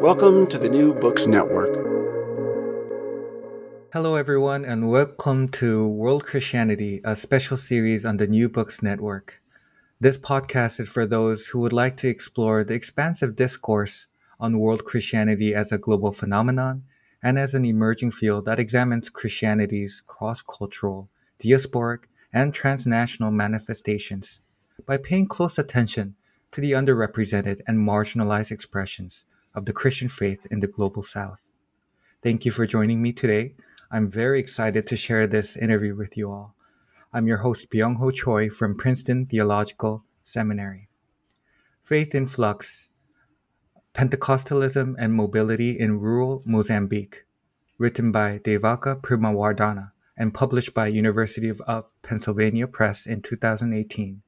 Welcome to the New Books Network. Hello, everyone, and welcome to World Christianity, a special series on the New Books Network. This podcast is for those who would like to explore the expansive discourse on world Christianity as a global phenomenon and as an emerging field that examines Christianity's cross-cultural, diasporic, and transnational manifestations by paying close attention to the underrepresented and marginalized expressions of the Christian faith in the global South. Thank you for joining me today. I'm very excited to share this interview with you all. I'm your host, Byung-Ho Choi, from Princeton Theological Seminary. Faith in Flux, Pentecostalism and Mobility in Rural Mozambique, written by Devaka Premawardhana and published by University of Pennsylvania Press in 2018,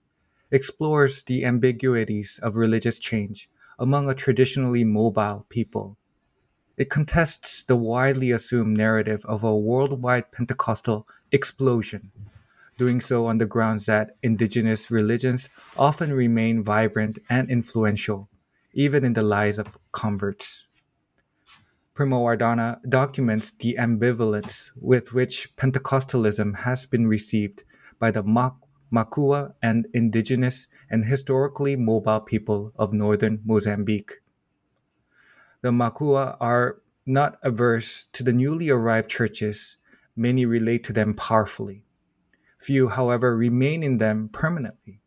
explores the ambiguities of religious change among a traditionally mobile people. It contests the widely assumed narrative of a worldwide Pentecostal explosion, doing so on the grounds that indigenous religions often remain vibrant and influential, even in the lives of converts. Premawardhana documents the ambivalence with which Pentecostalism has been received by the Makua and indigenous and historically mobile people of northern Mozambique. The Makua are not averse to the newly arrived churches. Many relate to them powerfully. Few, however, remain in them permanently.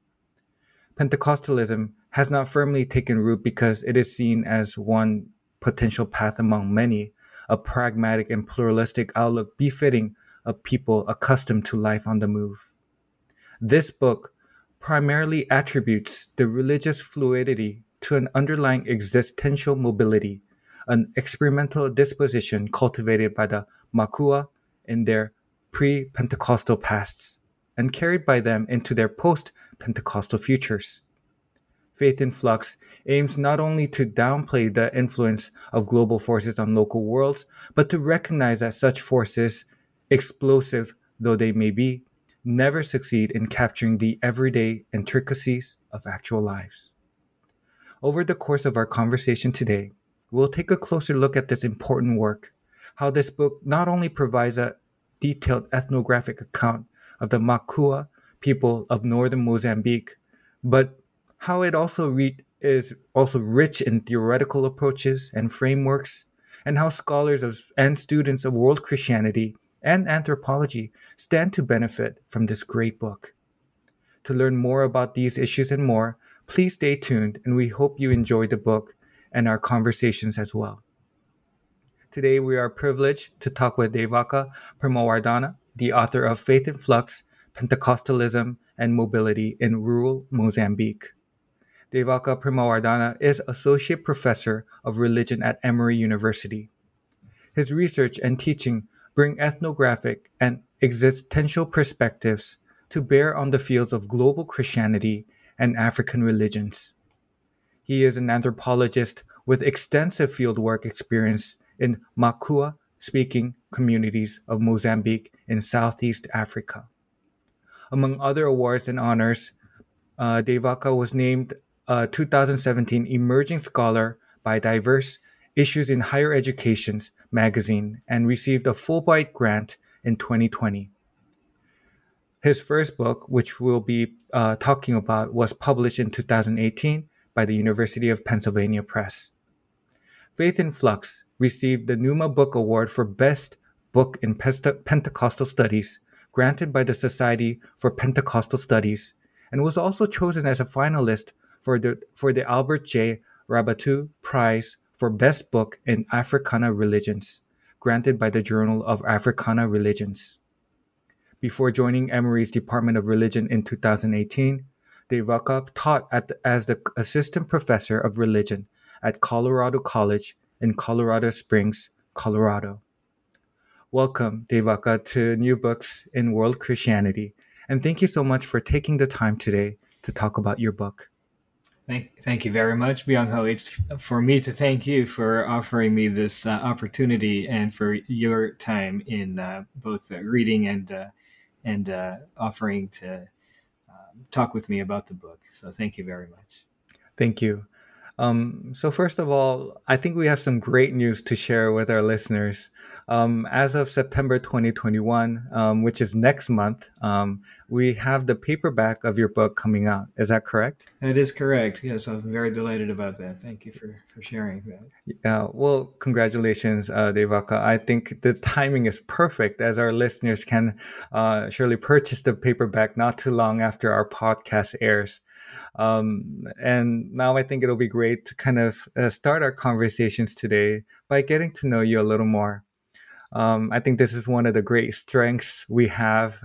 Pentecostalism has not firmly taken root because it is seen as one potential path among many, a pragmatic and pluralistic outlook befitting a people accustomed to life on the move. This book primarily attributes the religious fluidity to an underlying existential mobility, an experimental disposition cultivated by the Makua in their pre-Pentecostal pasts and carried by them into their post-Pentecostal futures. Faith in Flux aims not only to downplay the influence of global forces on local worlds, but to recognize that such forces, explosive though they may be, never succeed in capturing the everyday intricacies of actual lives. Over the course of our conversation today, we'll take a closer look at this important work, how this book not only provides a detailed ethnographic account of the Makua people of northern Mozambique, but how it also is also rich in theoretical approaches and frameworks, and how scholars and students of world Christianity and anthropology stand to benefit from this great book. To learn more about these issues and more, please stay tuned, and we hope you enjoy the book and our conversations as well. Today, we are privileged to talk with Devaka Premawardhana, the author of Faith in Flux, Pentecostalism and Mobility in Rural Mozambique. Devaka Premawardhana is Associate Professor of Religion at Emory University. His research and teaching bring ethnographic and existential perspectives to bear on the fields of global Christianity and African religions. He is an anthropologist with extensive fieldwork experience in Makua-speaking communities of Mozambique in Southeast Africa. Among other awards and honors, Devaka was named a 2017 Emerging Scholar by Diverse Issues in Higher Education magazine and received a Fulbright grant in 2020. His first book, which we'll be talking about, was published in 2018 by the University of Pennsylvania Press. Faith in Flux received the NUMA Book Award for Best Book in Pentecostal Studies, granted by the Society for Pentecostal Studies, and was also chosen as a finalist for the Albert J. Raboteau Prize for Best Book in Africana Religions, granted by the Journal of Africana Religions. Before joining Emory's Department of Religion in 2018, Devaka taught as the Assistant Professor of Religion at Colorado College in Colorado Springs, Colorado. Welcome, Devaka, to New Books in World Christianity, and thank you so much for taking the time today to talk about your book. Thank you very much, Byung-Ho. It's for me to thank you for offering me this opportunity and for your time in both reading and offering to talk with me about the book. So thank you very much. Thank you. So first of all, I think we have some great news to share with our listeners. As of September 2021, which is next month, we have the paperback of your book coming out. Is that correct? That is correct. Yes, I'm very delighted about that. Thank you for sharing that. Yeah, well, congratulations, Devaka. I think the timing is perfect, as our listeners can surely purchase the paperback not too long after our podcast airs. And now I think it'll be great to kind of start our conversations today by getting to know you a little more. I think this is one of the great strengths we have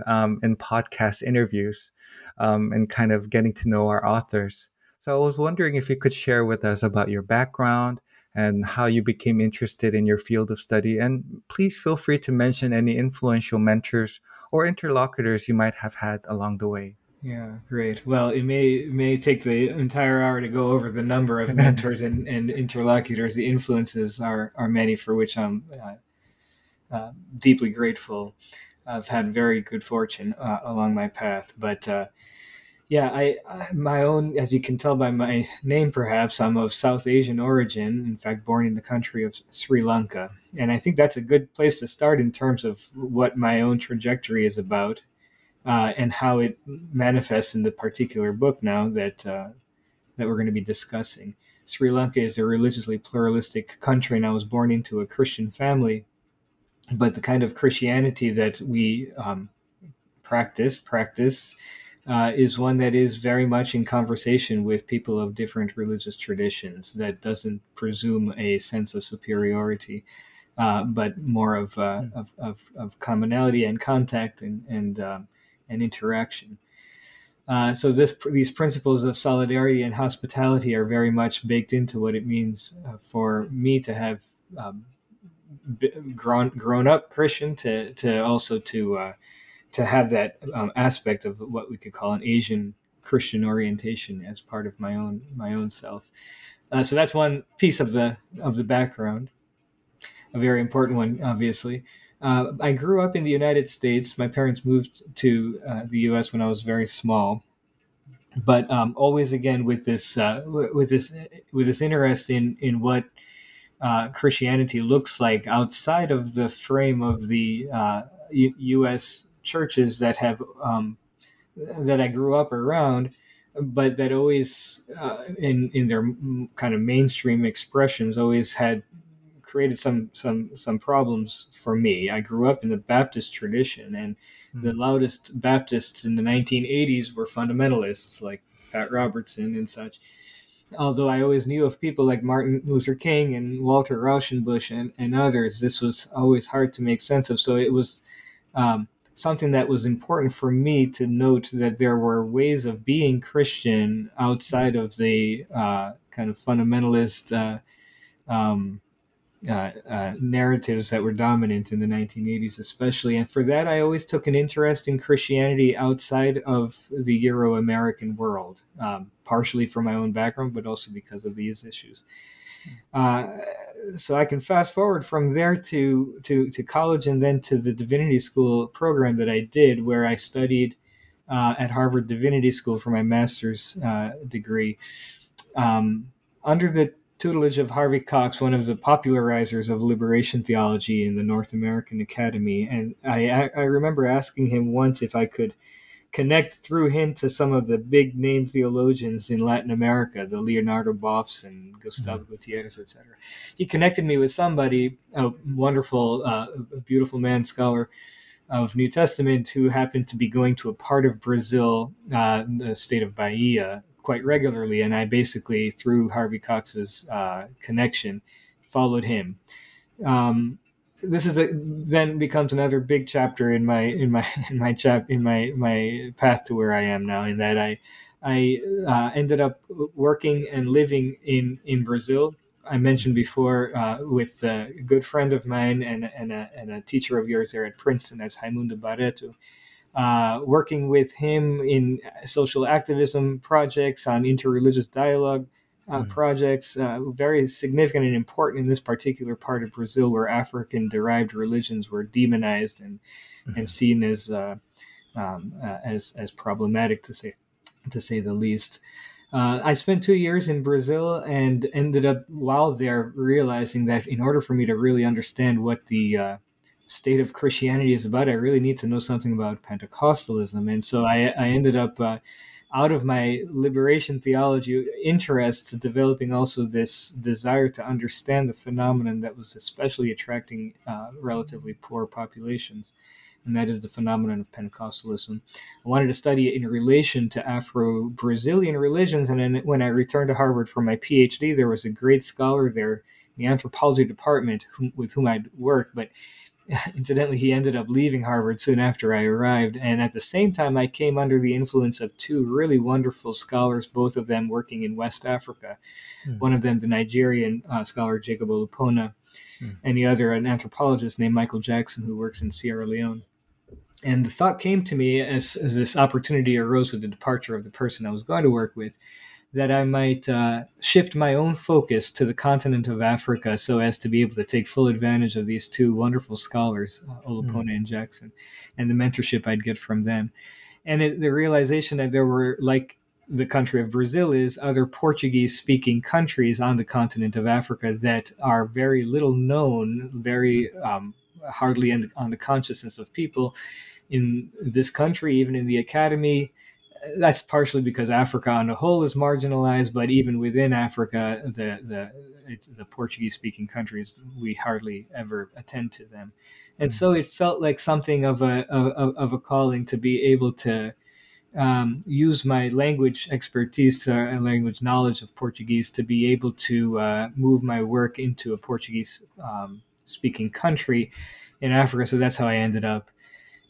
in podcast interviews and kind of getting to know our authors. So I was wondering if you could share with us about your background and how you became interested in your field of study. And please feel free to mention any influential mentors or interlocutors you might have had along the way. Yeah, great. Well, it may take the entire hour to go over the number of mentors and interlocutors. The influences are many, for which I'm deeply grateful. I've had very good fortune along my path. But as you can tell by my name, perhaps, I'm of South Asian origin, in fact, born in the country of Sri Lanka. And I think that's a good place to start in terms of what my own trajectory is about. And how it manifests in the particular book now that we're going to be discussing. Sri Lanka is a religiously pluralistic country, and I was born into a Christian family. But the kind of Christianity that we practice is one that is very much in conversation with people of different religious traditions, that doesn't presume a sense of superiority, but more of commonality and contact and interaction. So these principles of solidarity and hospitality are very much baked into what it means for me to have grown up Christian, to also have that aspect of what we could call an Asian Christian orientation as part of my own self. So that's one piece of the background, a very important one, obviously. I grew up in the United States. My parents moved to the U.S. when I was very small, but always again with this interest in what Christianity looks like outside of the frame of the U.S. churches that have that I grew up around, but that always in their kind of mainstream expressions always had created some problems for me. I grew up in the Baptist tradition, and the loudest Baptists in the 1980s were fundamentalists like Pat Robertson and such. Although I always knew of people like Martin Luther King and Walter Rauschenbusch and others, this was always hard to make sense of. So it was something that was important for me to note that there were ways of being Christian outside of the kind of fundamentalist narratives that were dominant in the 1980s, especially. And for that, I always took an interest in Christianity outside of the Euro-American world, partially for my own background, but also because of these issues. So I can fast forward from there to college and then to the Divinity School program that I did, where I studied at Harvard Divinity School for my master's degree under the tutelage of Harvey Cox, one of the popularizers of liberation theology in the North American Academy. And I remember asking him once if I could connect through him to some of the big name theologians in Latin America, the Leonardo Boffs and Gustavo Gutierrez, etc. He connected me with somebody, a wonderful, beautiful man, scholar of New Testament, who happened to be going to a part of Brazil, the state of Bahia, quite regularly. And I basically, through Harvey Cox's connection, followed him. This is then becomes another big chapter in my path to where I am now, in that I ended up working and living in Brazil. I mentioned before with a good friend of mine and a teacher of yours there at Princeton, as Raimundo Barreto, working with him in social activism projects, on interreligious dialogue projects, very significant and important in this particular part of Brazil, where African-derived religions were demonized and seen as problematic, to say the least. I spent 2 years in Brazil and ended up, while there, realizing that in order for me to really understand what the state of Christianity is about, I really need to know something about Pentecostalism. And so I ended up, out of my liberation theology interests, developing also this desire to understand the phenomenon that was especially attracting relatively poor populations, and that is the phenomenon of Pentecostalism. I wanted to study it in relation to Afro-Brazilian religions, and then when I returned to Harvard for my PhD, there was a great scholar there in the anthropology department with whom I'd worked, but incidentally, he ended up leaving Harvard soon after I arrived. And at the same time, I came under the influence of two really wonderful scholars, both of them working in West Africa. Mm. One of them, the Nigerian scholar Jacob Olupona, and the other, an anthropologist named Michael Jackson, who works in Sierra Leone. And the thought came to me as this opportunity arose with the departure of the person I was going to work with, that I might shift my own focus to the continent of Africa so as to be able to take full advantage of these two wonderful scholars, Olupona and Jackson, and the mentorship I'd get from them. And the realization that there were, like the country of Brazil is, other Portuguese-speaking countries on the continent of Africa that are very little known, very hardly on the consciousness of people in this country, even in the academy. That's partially because Africa on the whole is marginalized, but even within Africa, the Portuguese-speaking countries, we hardly ever attend to them. And so it felt like something of a calling to be able to use my language expertise and language knowledge of Portuguese to be able to move my work into a Portuguese-speaking country in Africa. So that's how I ended up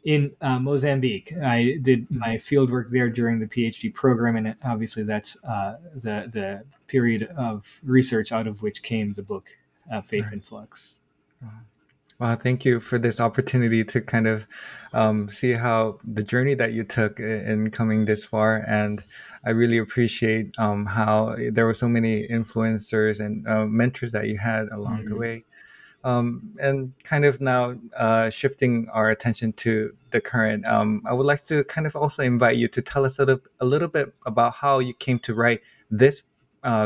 in Mozambique. I did my fieldwork there during the PhD program, and obviously that's the period of research out of which came the book, Faith in Flux. Wow, thank you for this opportunity to kind of see how the journey that you took in coming this far. And I really appreciate how there were so many influencers and mentors that you had along the way. And kind of now shifting our attention to the current, I would like to kind of also invite you to tell us a little bit about how you came to write this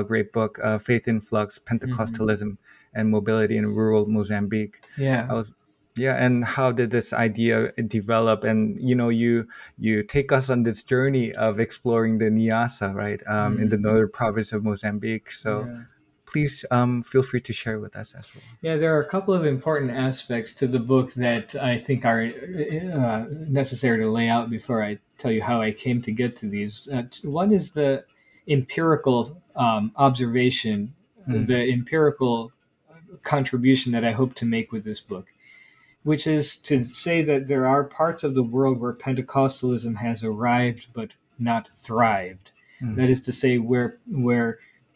great book, Faith in Flux, Pentecostalism and Mobility in Rural Mozambique. And how did this idea develop? And, you know, you take us on this journey of exploring the Niassa, right, in the northern province of Mozambique. So. Yeah. Please feel free to share with us as well. Yeah, there are a couple of important aspects to the book that I think are necessary to lay out before I tell you how I came to get to these. One is the empirical observation, the empirical contribution that I hope to make with this book, which is to say that there are parts of the world where Pentecostalism has arrived but not thrived. That is to say, where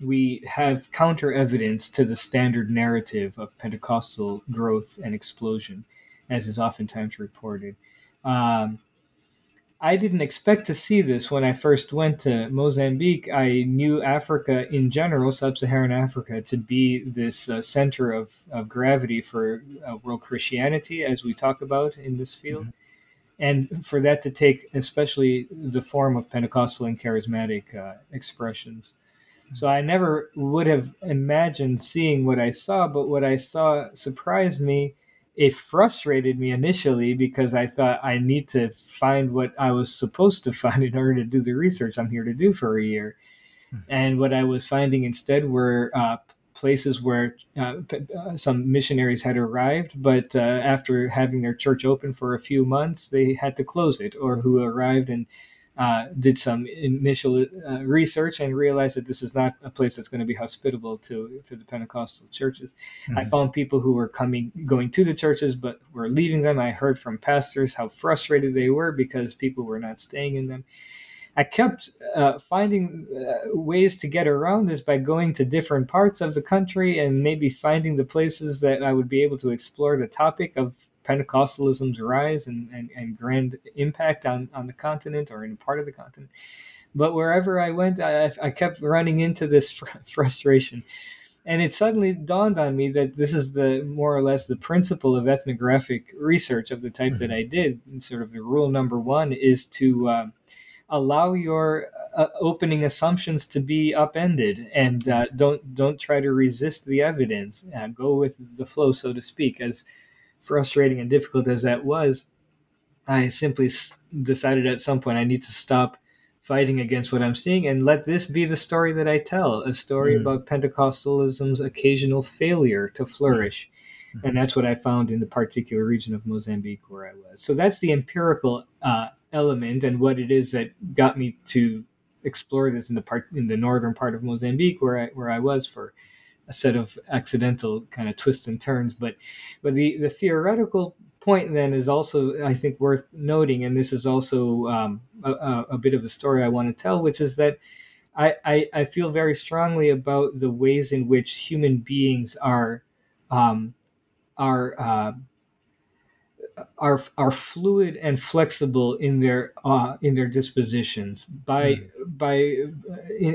we have counter evidence to the standard narrative of Pentecostal growth and explosion, as is oftentimes reported. I didn't expect to see this when I first went to Mozambique. I knew Africa in general, sub-Saharan Africa, to be this center of gravity for world Christianity, as we talk about in this field, and for that to take especially the form of Pentecostal and charismatic expressions. So I never would have imagined seeing what I saw, but what I saw surprised me it frustrated me initially because I thought I need to find what I was supposed to find in order to do the research I'm here to do for a year. Mm-hmm. And what I was finding instead were places where some missionaries had arrived, but after having their church open for a few months, they had to close it, or who arrived and did some initial research and realized that this is not a place that's going to be hospitable to the Pentecostal churches. Mm-hmm. I found people who were going to the churches, but were leaving them. I heard from pastors how frustrated they were because people were not staying in them. I kept finding ways to get around this by going to different parts of the country and maybe finding the places that I would be able to explore the topic of Pentecostalism's rise and grand impact on the continent or in a part of the continent. But wherever I went, I kept running into this frustration. And it suddenly dawned on me that this is more or less the principle of ethnographic research of the type mm-hmm. that I did. And sort of the rule number one is to allow your opening assumptions to be upended, and don't try to resist the evidence. Go with the flow, so to speak. As frustrating and difficult as that was, I simply decided at some point I need to stop fighting against what I'm seeing and let this be the story that I tell, a story mm-hmm. about Pentecostalism's occasional failure to flourish. Mm-hmm. And that's what I found in the particular region of Mozambique where I was. So that's the empirical element and what it is that got me to explore this in the northern part of Mozambique where I was for a set of accidental kind of twists and turns. But the theoretical point then is also, I think, worth noting. And this is also a bit of the story I want to tell, which is that I feel very strongly about the ways in which human beings are fluid and flexible in their dispositions by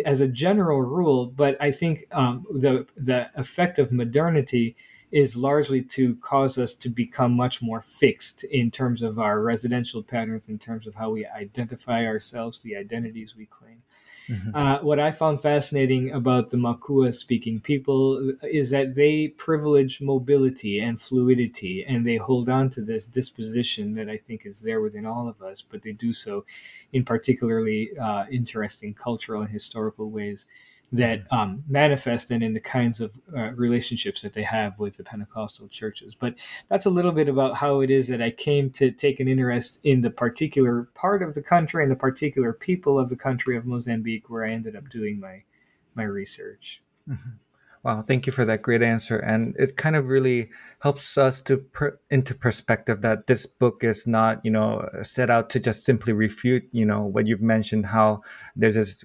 as a general rule, but I think the effect of modernity is largely to cause us to become much more fixed in terms of our residential patterns, in terms of how we identify ourselves, the identities we claim. Mm-hmm. What I found fascinating about the Makua speaking people is that they privilege mobility and fluidity, and they hold on to this disposition that I think is there within all of us, but they do so in particularly interesting cultural and historical ways that manifest then in the kinds of relationships that they have with the Pentecostal churches. But that's a little bit about how it is that I came to take an interest in the particular part of the country and the particular people of the country of Mozambique, where I ended up doing my research. Mm-hmm. Wow, thank you for that great answer. And it kind of really helps us to put into perspective that this book is not, set out to just simply refute, what you've mentioned, how there's this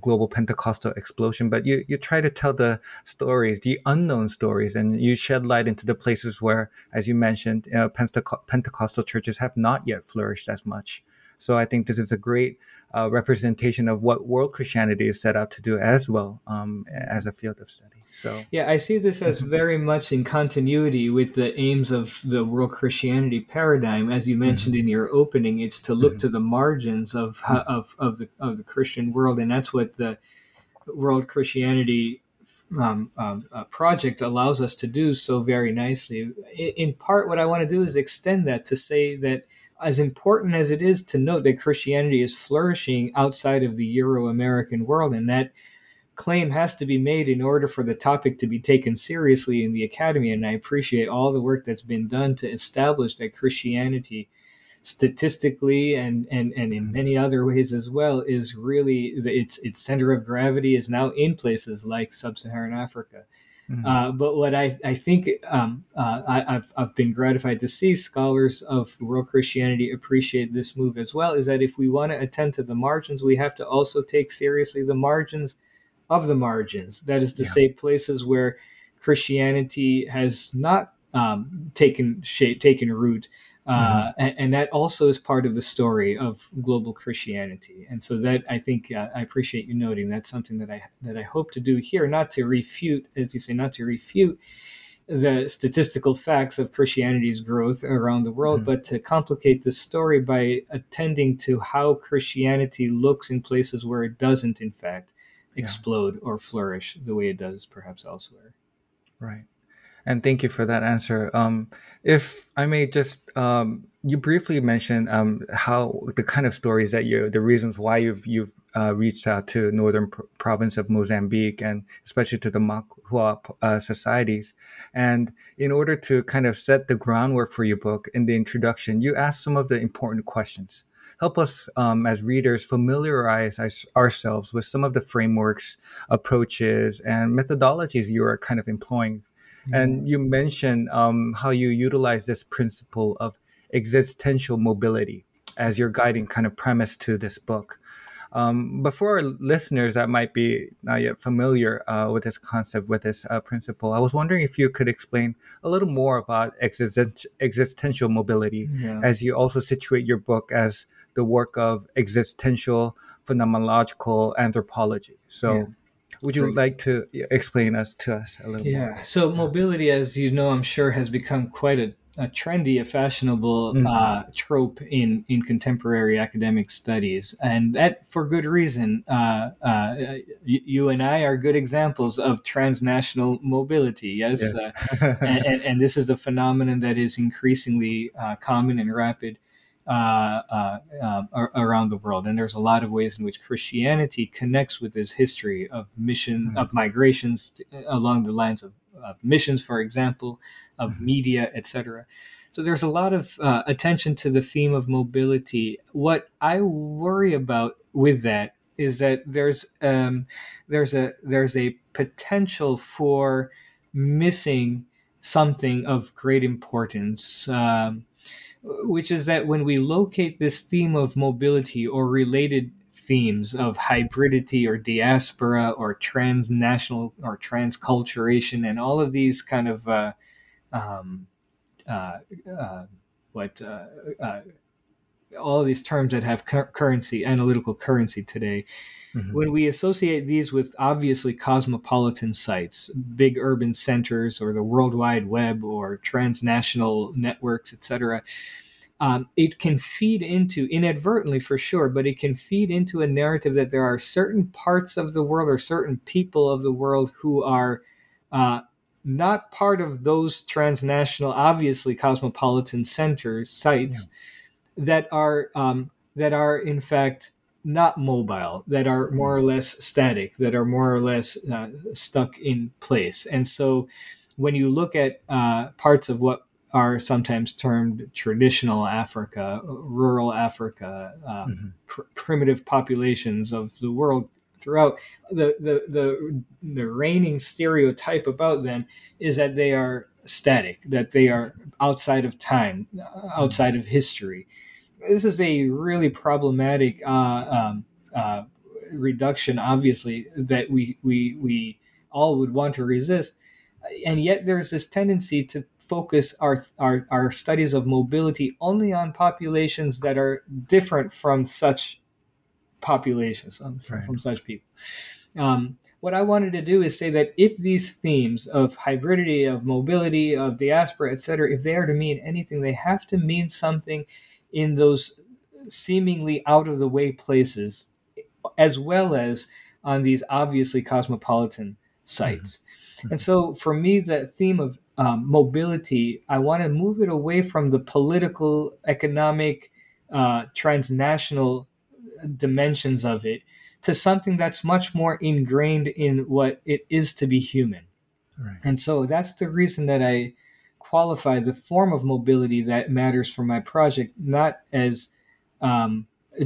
global Pentecostal explosion, but you try to tell the stories, the unknown stories, and you shed light into the places where, as you mentioned, Pentecostal churches have not yet flourished as much. So I think this is a great representation of what world Christianity is set out to do as well as a field of study. So yeah, I see this as very much in continuity with the aims of the world Christianity paradigm. As you mentioned mm-hmm. in your opening, it's to look mm-hmm. to the margins of the Christian world, and that's what the world Christianity project allows us to do so very nicely. In part, what I want to do is extend that to say that, as important as it is to note that Christianity is flourishing outside of the Euro-American world, and that claim has to be made in order for the topic to be taken seriously in the academy, and I appreciate all the work that's been done to establish that Christianity statistically and in many other ways as well is really, its center of gravity is now in places like sub-Saharan Africa. Mm-hmm. But what I think I've been gratified to see scholars of world Christianity appreciate this move as well, is that if we want to attend to the margins, we have to also take seriously the margins of the margins. That is to say, places where Christianity has not taken root. Mm-hmm. and that also is part of the story of global Christianity. And so that, I think, I appreciate you noting, that's something that I hope to do here, not to refute, as you say, not to refute the statistical facts of Christianity's growth around the world, mm-hmm. but to complicate the story by attending to how Christianity looks in places where it doesn't, in fact, explode or flourish the way it does perhaps elsewhere. Right. And thank you for that answer. If I may just, you briefly mentioned how the kind of stories that the reasons why you've reached out to northern province of Mozambique and especially to the Makua societies. And in order to kind of set the groundwork for your book in the introduction, you asked some of the important questions. Help us as readers familiarize ourselves with some of the frameworks, approaches, and methodologies you are kind of employing. Mm-hmm. And you mentioned how you utilize this principle of existential mobility as your guiding kind of premise to this book. But for our listeners that might be not yet familiar with this concept, with this principle, I was wondering if you could explain a little more about existential mobility, as you also situate your book as the work of existential phenomenological anthropology. So would you like to explain to us a little more? Yeah, so mobility, as you know, I'm sure has become quite a trendy, a fashionable trope in contemporary academic studies. And that for good reason. You and I are good examples of transnational mobility. Yes. And this is a phenomenon that is increasingly common and rapid around the world. And there's a lot of ways in which Christianity connects with this history of mission, of migrations along the lines of missions, for example, of media, etc. So there's a lot of attention to the theme of mobility. What I worry about with that is that there's a potential for missing something of great importance, which is that when we locate this theme of mobility or related themes of hybridity or diaspora or transnational or transculturation and all of these kind of all of these terms that have currency, analytical currency today, when we associate these with obviously cosmopolitan sites, big urban centers or the World Wide Web or transnational networks, etc., it can feed into, inadvertently for sure, but it can feed into a narrative that there are certain parts of the world or certain people of the world who are not part of those transnational, obviously cosmopolitan centers, sites that are in fact not mobile, that are more or less static, that are more or less stuck in place. And so when you look at parts of what are sometimes termed traditional Africa, rural Africa, primitive populations of the world throughout, the reigning stereotype about them is that they are static, that they are outside of time, outside of history. This is a really problematic reduction, obviously, that we all would want to resist. And yet there's this tendency to focus our studies of mobility only on populations that are different from such populations, from such people. What I wanted to do is say that if these themes of hybridity, of mobility, of diaspora, etc., if they are to mean anything, they have to mean something in those seemingly out-of-the-way places, as well as on these obviously cosmopolitan sites. And so for me, that theme of mobility, I want to move it away from the political, economic, transnational dimensions of it to something that's much more ingrained in what it is to be human. Right. And so that's the reason that I qualify the form of mobility that matters for my project, not as a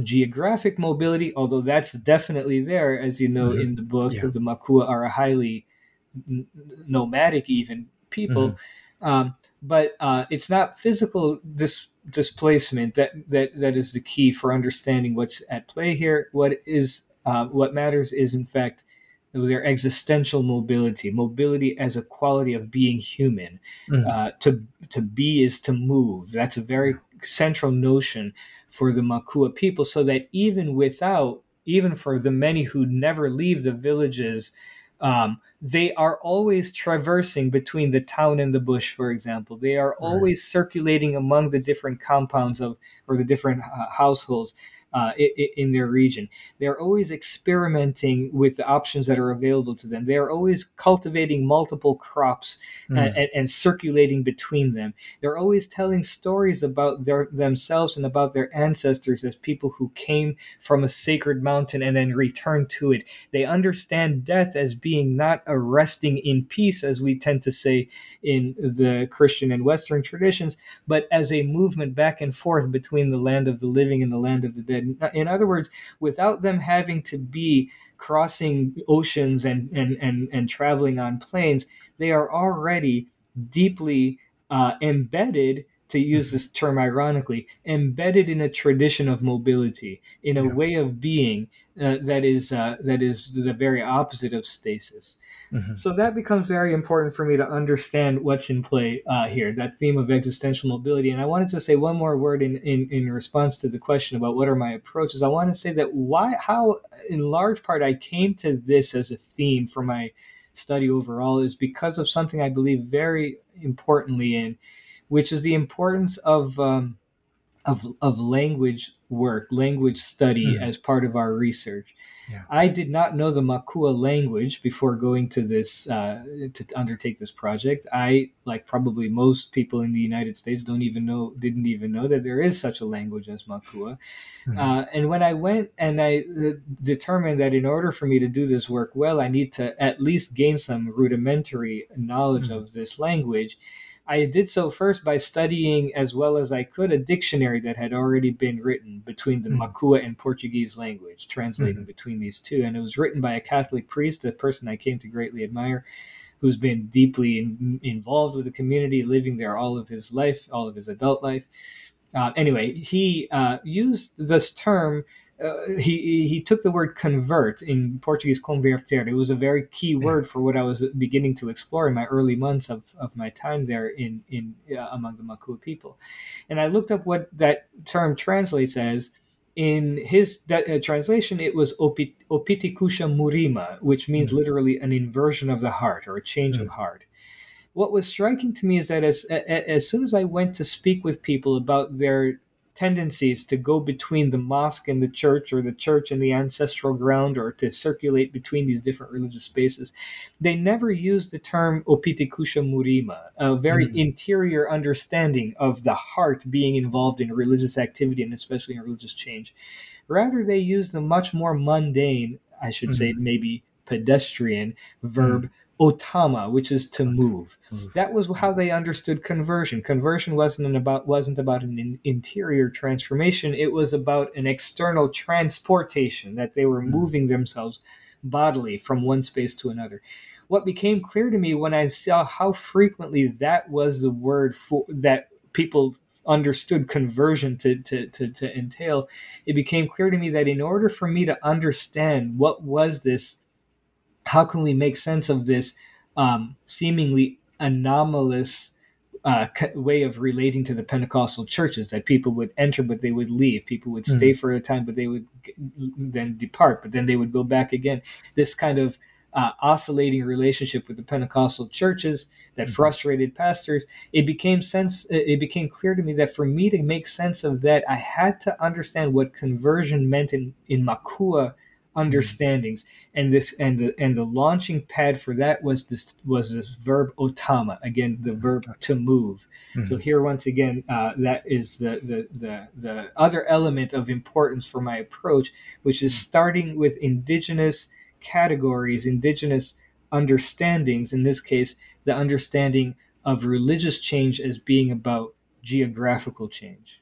geographic mobility, although that's definitely there, as you know, in the book, the Makua are a highly nomadic even people, but it's not physical displacement that is the key for understanding what's at play here. What matters is, in fact, their existential mobility as a quality of being human. To be is to move. That's a very central notion for the Makua people, so that even for the many who never leave the villages, they are always traversing between the town and the bush, for example. They are always circulating among the different compounds or the different households. in their region. They're always experimenting with the options that are available to them. They're always cultivating multiple crops and circulating between them. They're always telling stories about themselves and about their ancestors as people who came from a sacred mountain and then returned to it. They understand death as being not a resting in peace, as we tend to say in the Christian and Western traditions, but as a movement back and forth between the land of the living and the land of the dead. In other words, without them having to be crossing oceans and traveling on planes, they are already deeply embedded, to use this term ironically, embedded in a tradition of mobility, in a way of being that is the very opposite of stasis. Mm-hmm. So that becomes very important for me to understand what's in play here, that theme of existential mobility. And I wanted to say one more word in response to the question about what are my approaches. I want to say that how in large part I came to this as a theme for my study overall is because of something I believe very importantly in, which is the importance of language work, language study as part of our research. Yeah. I did not know the Makua language before going to this to undertake this project. I, like probably most people in the United States, didn't even know that there is such a language as Makua. Mm-hmm. And when I went and I determined that in order for me to do this work well, I need to at least gain some rudimentary knowledge of this language. I did so first by studying as well as I could a dictionary that had already been written between the Makua and Portuguese language, translating between these two. And it was written by a Catholic priest, a person I came to greatly admire, who's been deeply involved with the community, living there all of his life, all of his adult life. Anyway, he used this term. He took the word convert, in Portuguese converter. It was a very key word for what I was beginning to explore in my early months of my time there in among the Makua people. And I looked up what that term translates as. In his translation, it was opitikusha murima, which means literally an inversion of the heart or a change of heart. What was striking to me is that as soon as I went to speak with people about their tendencies to go between the mosque and the church, or the church and the ancestral ground, or to circulate between these different religious spaces, they never used the term opitikusha murima, a very interior understanding of the heart being involved in religious activity and especially in religious change. Rather, they used the much more mundane, I should say maybe pedestrian verb, otama, which is to move. That was how they understood conversion. Conversion wasn't about an interior transformation. It was about an external transportation, that they were moving themselves bodily from one space to another. What became clear to me when I saw how frequently that was the word for that people understood conversion to entail, it became clear to me that in order for me to understand what was this, how can we make sense of this seemingly anomalous way of relating to the Pentecostal churches, that people would enter, but they would leave. People would stay for a time, but they would then depart, but then they would go back again. This kind of oscillating relationship with the Pentecostal churches that frustrated pastors. It became clear to me that for me to make sense of that, I had to understand what conversion meant in Makua understandings, and the launching pad for that was this verb otama, again the verb to move. So here once again that is the other element of importance for my approach, which is starting with indigenous categories, indigenous understandings, in this case the understanding of religious change as being about geographical change.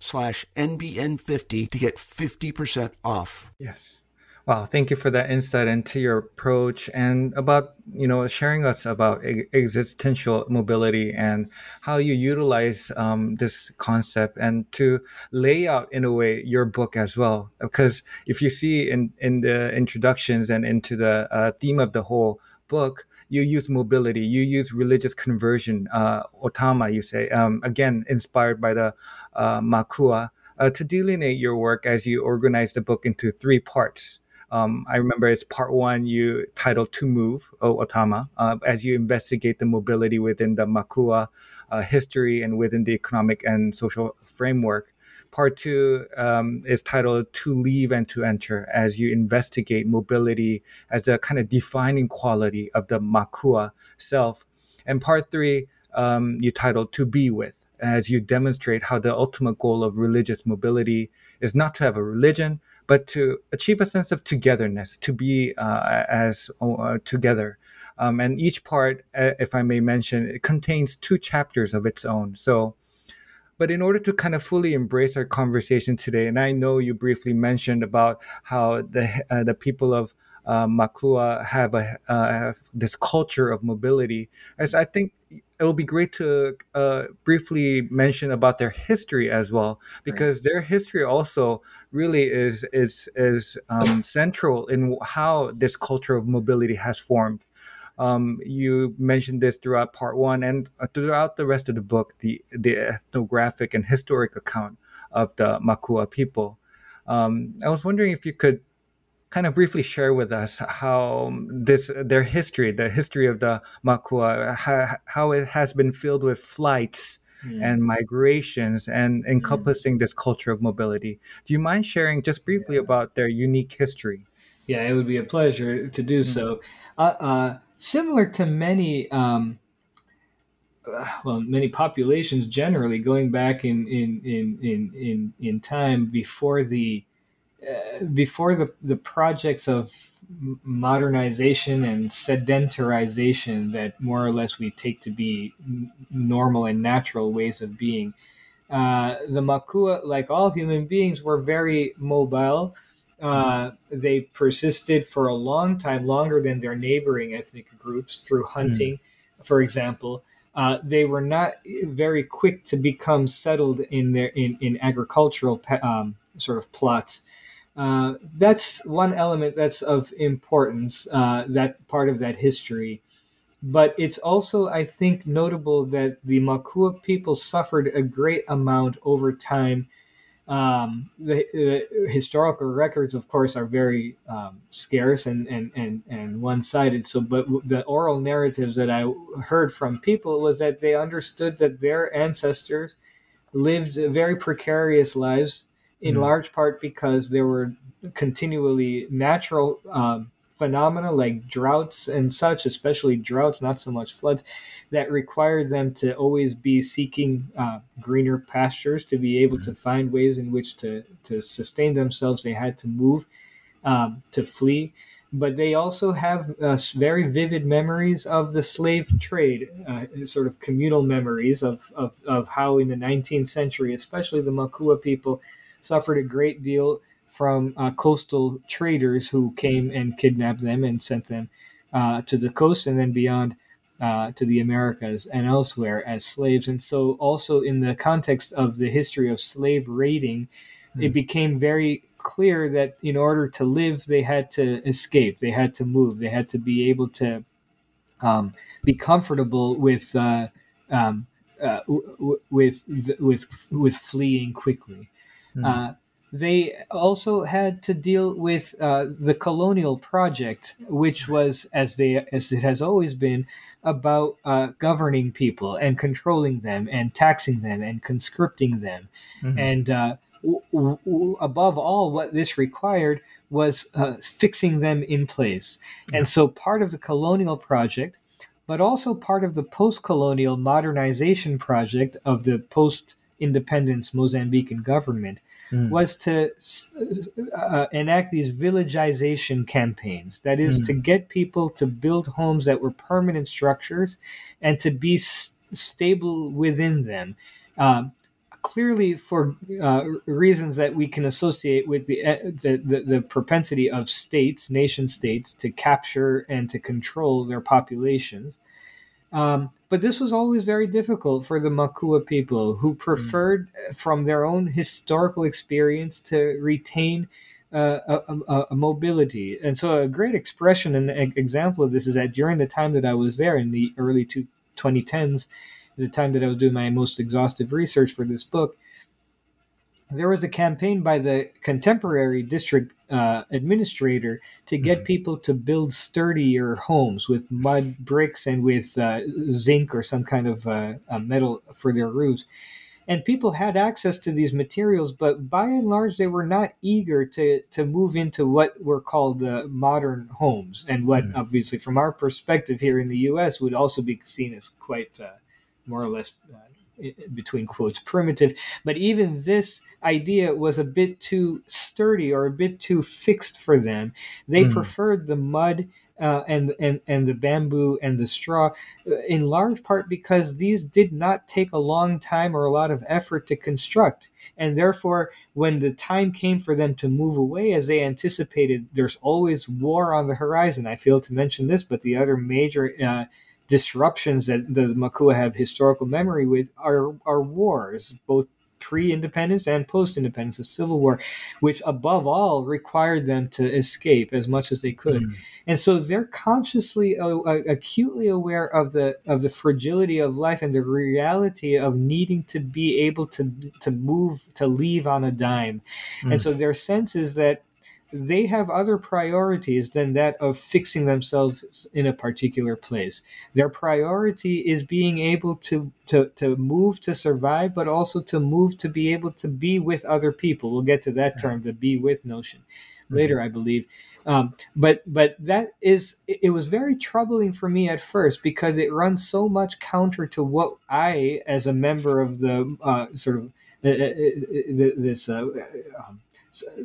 to get 50% off. Yes. Wow. Thank you for that insight into your approach and about, sharing us about existential mobility and how you utilize this concept and to lay out in a way your book as well. Because if you see in the introductions and into the theme of the whole book, you use mobility, you use religious conversion, otama, you say, again, inspired by the Makua, to delineate your work as you organize the book into three parts. I remember it's part one, you titled To Move, Otama, as you investigate the mobility within the Makua history and within the economic and social framework. Part two is titled To Leave and to Enter, as you investigate mobility as a kind of defining quality of the Makua self. And part three, you titled To Be With, as you demonstrate how the ultimate goal of religious mobility is not to have a religion, but to achieve a sense of togetherness, to be together. And each part, if I may mention, it contains two chapters of its own. But in order to kind of fully embrace our conversation today, and I know you briefly mentioned about how the people of Makua have this culture of mobility, as I think it will be great to briefly mention about their history as well, because their history also really is central in how this culture of mobility has formed. You mentioned this throughout part one and throughout the rest of the book, the ethnographic and historic account of the Makua people. I was wondering if you could kind of briefly share with us how their history, the history of the Makua, how it has been filled with flights and migrations and encompassing this culture of mobility. Do you mind sharing just briefly about their unique history? Yeah, it would be a pleasure to do so. Similar to many populations generally, going back in time before the projects of modernization and sedentarization that more or less we take to be normal and natural ways of being, the Makua, like all human beings, were very mobile. They persisted for a long time, longer than their neighboring ethnic groups, through hunting, for example. They were not very quick to become settled in agricultural sort of plots. That's one element that's of importance, that part of that history. But it's also, I think, notable that the Makua people suffered a great amount over time. The historical records, of course, are very scarce and one-sided. But the oral narratives that I heard from people was that they understood that their ancestors lived very precarious lives, in large part because there were continually natural phenomena like droughts and such, especially droughts, not so much floods, that required them to always be seeking greener pastures to be able to find ways in which to sustain themselves. They had to move, to flee. But they also have very vivid memories of the slave trade, sort of communal memories of how in the 19th century, especially the Makua people, suffered a great deal from coastal traders who came and kidnapped them and sent them to the coast and then beyond to the Americas and elsewhere as slaves. And so also in the context of the history of slave raiding, it became very clear that in order to live, they had to escape, they had to move, they had to be able to be comfortable with fleeing quickly. they also had to deal with the colonial project, which was, as it has always been, about governing people and controlling them and taxing them and conscripting them. Mm-hmm. And above all, what this required was fixing them in place. Mm-hmm. And so part of the colonial project, but also part of the post-colonial modernization project of the post-independence Mozambican government, was to enact these villagization campaigns. That is, to get people to build homes that were permanent structures and to be stable within them, clearly for reasons that we can associate with the propensity of states, nation states, to capture and to control their populations. But this was always very difficult for the Makua people, who preferred, from their own historical experience, to retain a mobility. And so a great expression and example of this is that during the time that I was there in the early 2010s, the time that I was doing my most exhaustive research for this book, there was a campaign by the contemporary district administrator to get people to build sturdier homes with mud bricks and with zinc or some kind of metal for their roofs. And people had access to these materials, but by and large, they were not eager to move into what were called modern homes, and what obviously from our perspective here in the U.S. would also be seen as quite more or less between quotes primitive. But even this idea was a bit too sturdy or a bit too fixed for them. They preferred the mud and the bamboo and the straw, in large part because these did not take a long time or a lot of effort to construct. And therefore, when the time came for them to move away, as they anticipated, there's always war on the horizon. I failed to mention this, but the other major disruptions that the Makua have historical memory with are wars, both pre-independence and post-independence, the Civil War, which above all required them to escape as much as they could. And so they're consciously, acutely aware of the fragility of life and the reality of needing to be able to move, to leave on a dime. And so their sense is that they have other priorities than that of fixing themselves in a particular place. Their priority is being able to move to survive, but also to move to be able to be with other people. We'll get to that term, the be with notion, later, I believe. But that is, it was very troubling for me at first, because it runs so much counter to what I, as a member of the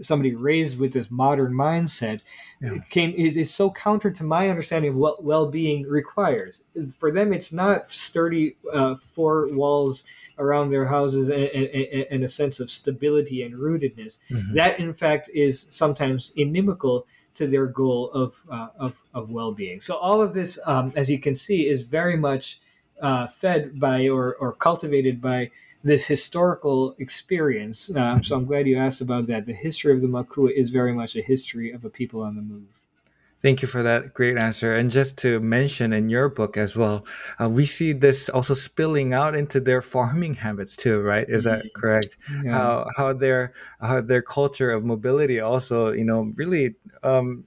somebody raised with this modern mindset, it's so counter to my understanding of what well-being requires. For them, it's not sturdy four walls around their houses and a sense of stability and rootedness. That, in fact, is sometimes inimical to their goal of well-being. So all of this, as you can see, is very much fed by or cultivated by this historical experience. So I'm glad you asked about that. The history of the Makua is very much a history of a people on the move. Thank you for that great answer. And just to mention, in your book as well, we see this also spilling out into their farming habits too, right? Is that correct? How their culture of mobility also, really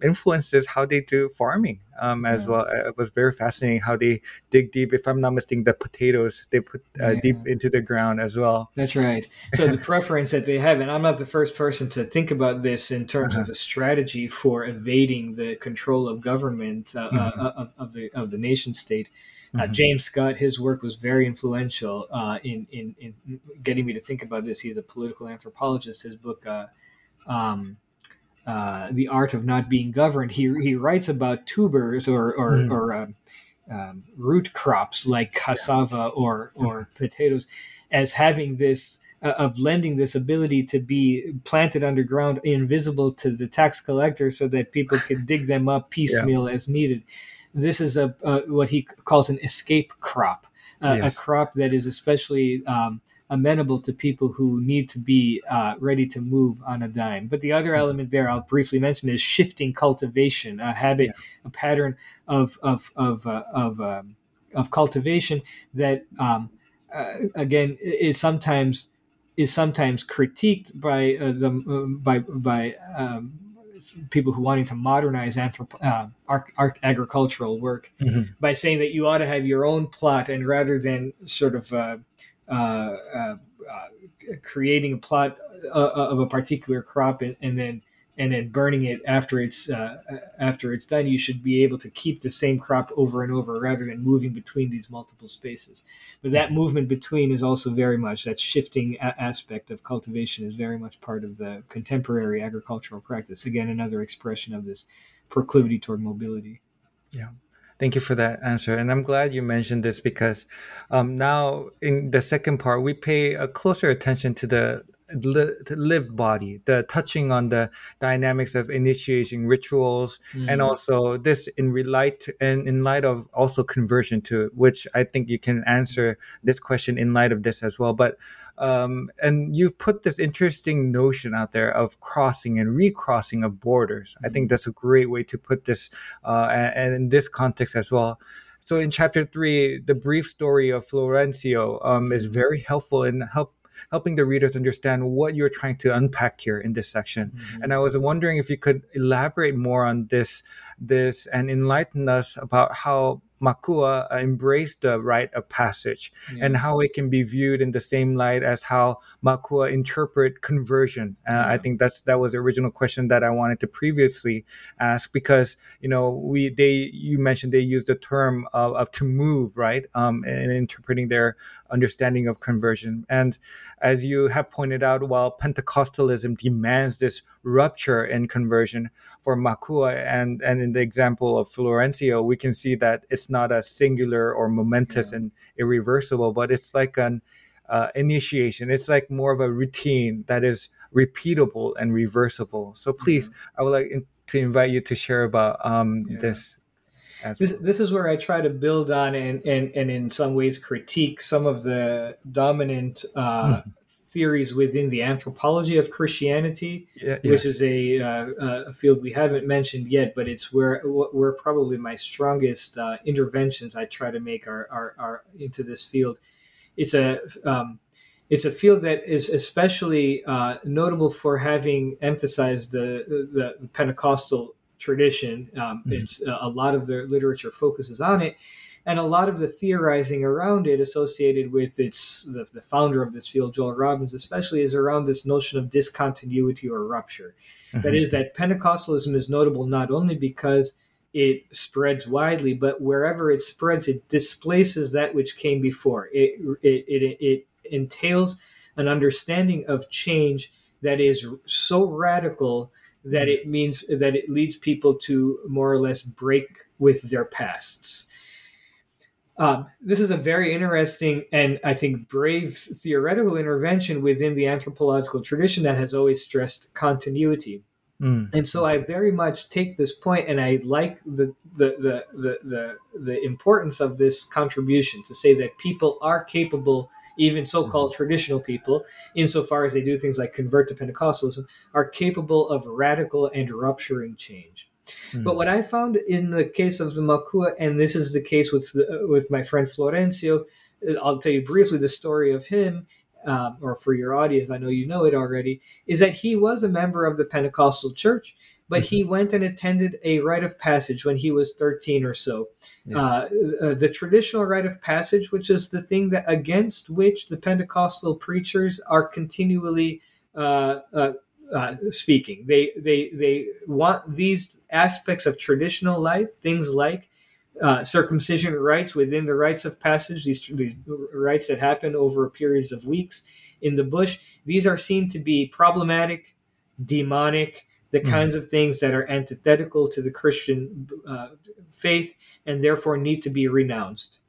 influences how they do farming as well. It was very fascinating how they dig deep. If I'm not mistaken, the potatoes they put deep into the ground as well. That's right. So the preference that they have, and I'm not the first person to think about this in terms of a strategy for evading the control of government of the nation state. James Scott, his work was very influential in getting me to think about this. He's a political anthropologist. His book, "The Art of Not Being Governed," he writes about tubers or root crops like cassava or potatoes as having this, of lending this ability to be planted underground, invisible to the tax collector, so that people could dig them up piecemeal as needed. This is what he calls an escape crop, a crop that is especially amenable to people who need to be ready to move on a dime. But the other element there I'll briefly mention is shifting cultivation, a habit, a pattern of cultivation that again is sometimes is sometimes critiqued by people who wanting to modernize agricultural work by saying that you ought to have your own plot, and rather than sort of creating a plot of a particular crop and then burning it after it's done, you should be able to keep the same crop over and over rather than moving between these multiple spaces. But that movement between is also very much, that shifting aspect of cultivation is very much part of the contemporary agricultural practice. Again, another expression of this proclivity toward mobility. Yeah. Thank you for that answer. And I'm glad you mentioned this because now in the second part, we pay a closer attention to the lived body, the touching on the dynamics of initiation rituals, and also this in light of also conversion to which I think you can answer this question in light of this as well. But and you've put this interesting notion out there of crossing and recrossing of borders. I think that's a great way to put this and in this context as well. So in chapter 3, the brief story of Florencio is very helpful in helping the readers understand what you're trying to unpack here in this section. And I was wondering if you could elaborate more on this and enlighten us about how Makua embraced the rite of passage and how it can be viewed in the same light as how Makua interpret conversion. I think that was the original question that I wanted to previously ask, because you mentioned they used the term of to move, right, in interpreting their understanding of conversion. And as you have pointed out, while Pentecostalism demands this rupture in conversion, for Makua and in the example of Florencio, we can see that it's not a singular or momentous and irreversible, but it's like an initiation. It's like more of a routine that is repeatable and reversible. So please, I would like to invite you to share about this. This is where I try to build on and in some ways critique some of the dominant theories within the anthropology of Christianity, which is a field we haven't mentioned yet, but it's where probably my strongest interventions I try to make are into this field. It's a field that is especially notable for having emphasized the Pentecostal tradition. It's a lot of the literature focuses on it. And a lot of the theorizing around it associated with the founder of this field, Joel Robbins, especially, is around this notion of discontinuity or rupture. That is, that Pentecostalism is notable not only because it spreads widely, but wherever it spreads, it displaces that which came before. It entails an understanding of change that is so radical that it means that it leads people to more or less break with their pasts. This is a very interesting and I think brave theoretical intervention within the anthropological tradition that has always stressed continuity. And so I very much take this point, and I like the importance of this contribution to say that people are capable, even so-called traditional people, insofar as they do things like convert to Pentecostalism, are capable of radical and rupturing change. But what I found in the case of the Makua, and this is the case with my friend Florencio, I'll tell you briefly the story of him, or for your audience, I know you know it already, is that he was a member of the Pentecostal church, but he went and attended a rite of passage when he was 13 or so. The traditional rite of passage, which is the thing that against which the Pentecostal preachers are continually speaking. They want these aspects of traditional life, things like circumcision rites within the rites of passage, these rites that happen over periods of weeks in the bush. These are seen to be problematic, demonic, the kinds of things that are antithetical to the Christian faith and therefore need to be renounced.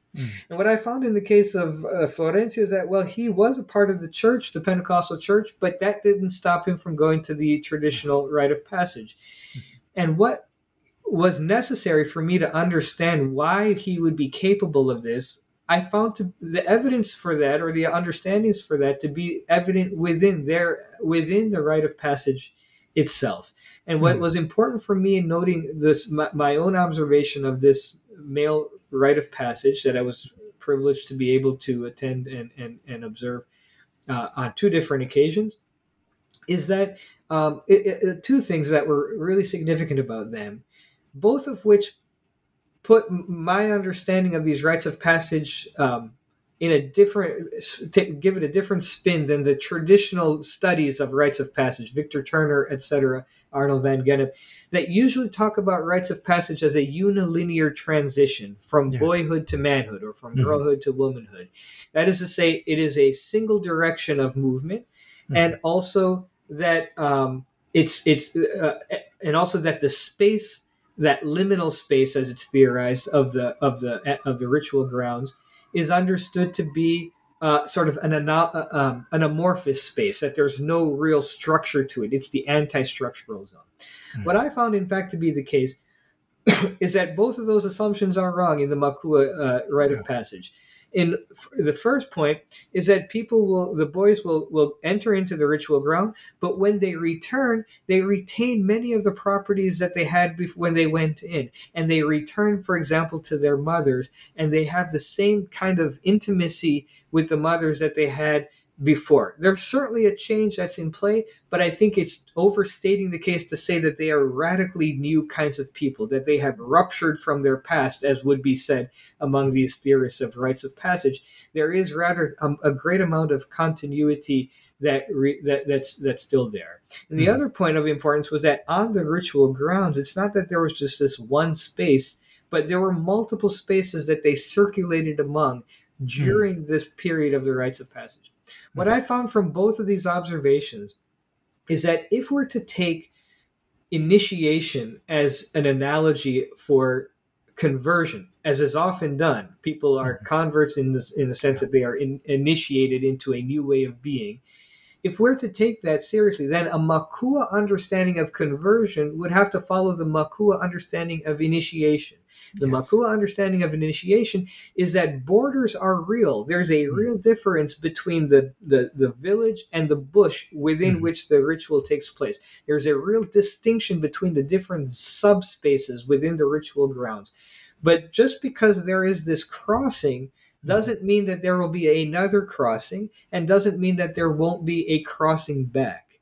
And what I found in the case of Florencio is that, well, he was a part of the church, the Pentecostal church, but that didn't stop him from going to the traditional rite of passage. And what was necessary for me to understand why he would be capable of this, I found the evidence for that, or the understandings for that, to be evident within the rite of passage itself. And what was important for me in noting this, my own observation of this male rite of passage that I was privileged to be able to attend and observe on two different occasions, is that two things that were really significant about them, both of which put my understanding of these rites of passage give it a different spin than the traditional studies of rites of passage, Victor Turner, etc., Arnold van Gennep, that usually talk about rites of passage as a unilinear transition from boyhood to manhood or from girlhood to womanhood. That is to say, it is a single direction of movement, and also that the space, that liminal space, as it's theorized, of the ritual grounds, is understood to be sort of an amorphous space, that there's no real structure to it. It's the anti-structural zone. What I found, in fact, to be the case is that both of those assumptions are wrong in the Makua rite of passage. In the first point is that the boys will enter into the ritual ground, but when they return, they retain many of the properties that they had when they went in. And they return, for example, to their mothers, and they have the same kind of intimacy with the mothers that they had before. There's certainly a change that's in play, but I think it's overstating the case to say that they are radically new kinds of people, that they have ruptured from their past, as would be said among these theorists of rites of passage. There is rather a great amount of continuity that's still there. And the other point of importance was that on the ritual grounds, it's not that there was just this one space, but there were multiple spaces that they circulated among during this period of the rites of passage. What I found from both of these observations is that if we're to take initiation as an analogy for conversion, as is often done, people are converts in the sense that they are initiated into a new way of being. If we're to take that seriously, then a Makua understanding of conversion would have to follow the Makua understanding of initiation. The Makua understanding of initiation is that borders are real. There's a real difference between the village and the bush within which the ritual takes place. There's a real distinction between the different subspaces within the ritual grounds. But just because there is this crossing doesn't mean that there will be another crossing, and doesn't mean that there won't be a crossing back.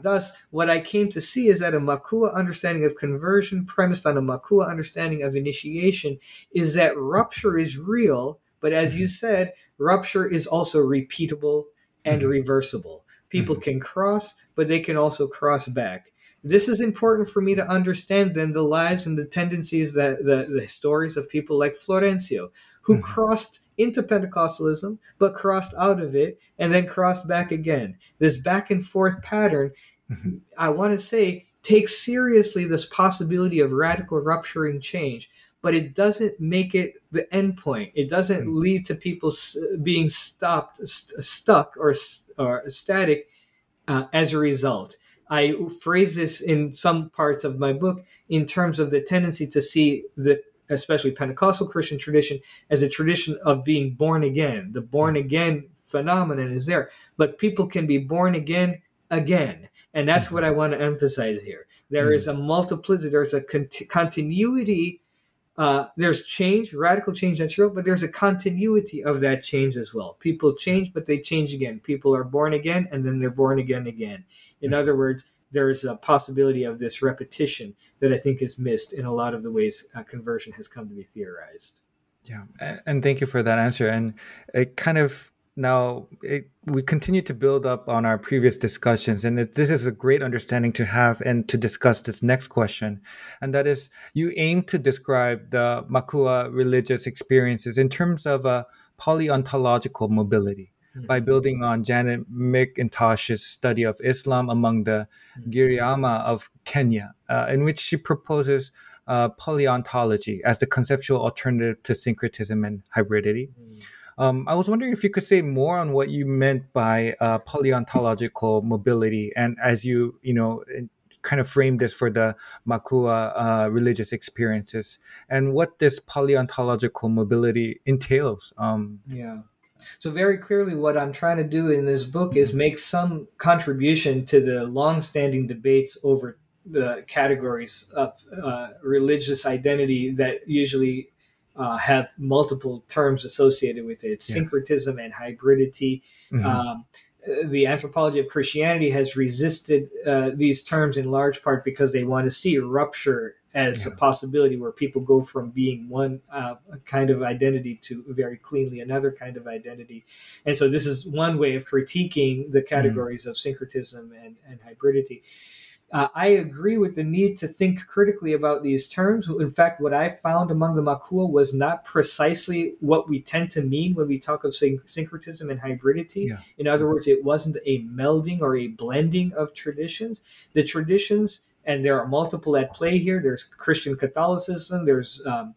Thus, what I came to see is that a Makua understanding of conversion premised on a Makua understanding of initiation is that rupture is real, but as you said, rupture is also repeatable and reversible. People can cross, but they can also cross back. This is important for me to understand then the lives and the tendencies, that the stories of people like Florencio, who crossed into Pentecostalism, but crossed out of it, and then crossed back again. This back and forth pattern, I want to say, takes seriously this possibility of radical rupturing change, but it doesn't make it the end point. It doesn't lead to people being stuck, or static as a result. I phrase this in some parts of my book in terms of the tendency to see the especially Pentecostal Christian tradition as a tradition of being born again. The born again phenomenon is there, but people can be born again. And that's what I want to emphasize here. There is a multiplicity, there's a continuity, there's change, radical change that's real, but there's a continuity of that change as well. People change, but they change again. People are born again, and then they're born again. In other words, there's a possibility of this repetition that I think is missed in a lot of the ways conversion has come to be theorized. Yeah, and thank you for that answer. And it kind of we continue to build up on our previous discussions, and this is a great understanding to have and to discuss this next question. And that is, you aim to describe the Makua religious experiences in terms of a polyontological mobility, by building on Janet McIntosh's study of Islam among the Giriyama of Kenya, in which she proposes polyontology as the conceptual alternative to syncretism and hybridity. I was wondering if you could say more on what you meant by polyontological mobility, and as you kind of frame this for the Makua religious experiences, and what this polyontological mobility entails. So very clearly what I'm trying to do in this book is make some contribution to the longstanding debates over the categories of religious identity that usually have multiple terms associated with it, syncretism and hybridity, the anthropology of Christianity has resisted these terms in large part because they want to see rupture as a possibility where people go from being one kind of identity to very cleanly another kind of identity. And so this is one way of critiquing the categories of syncretism and hybridity. I agree with the need to think critically about these terms. In fact, what I found among the Makua was not precisely what we tend to mean when we talk of syncretism and hybridity. Yeah. In other words, it wasn't a melding or a blending of traditions. The traditions, and there are multiple at play here, there's Christian Catholicism, there's the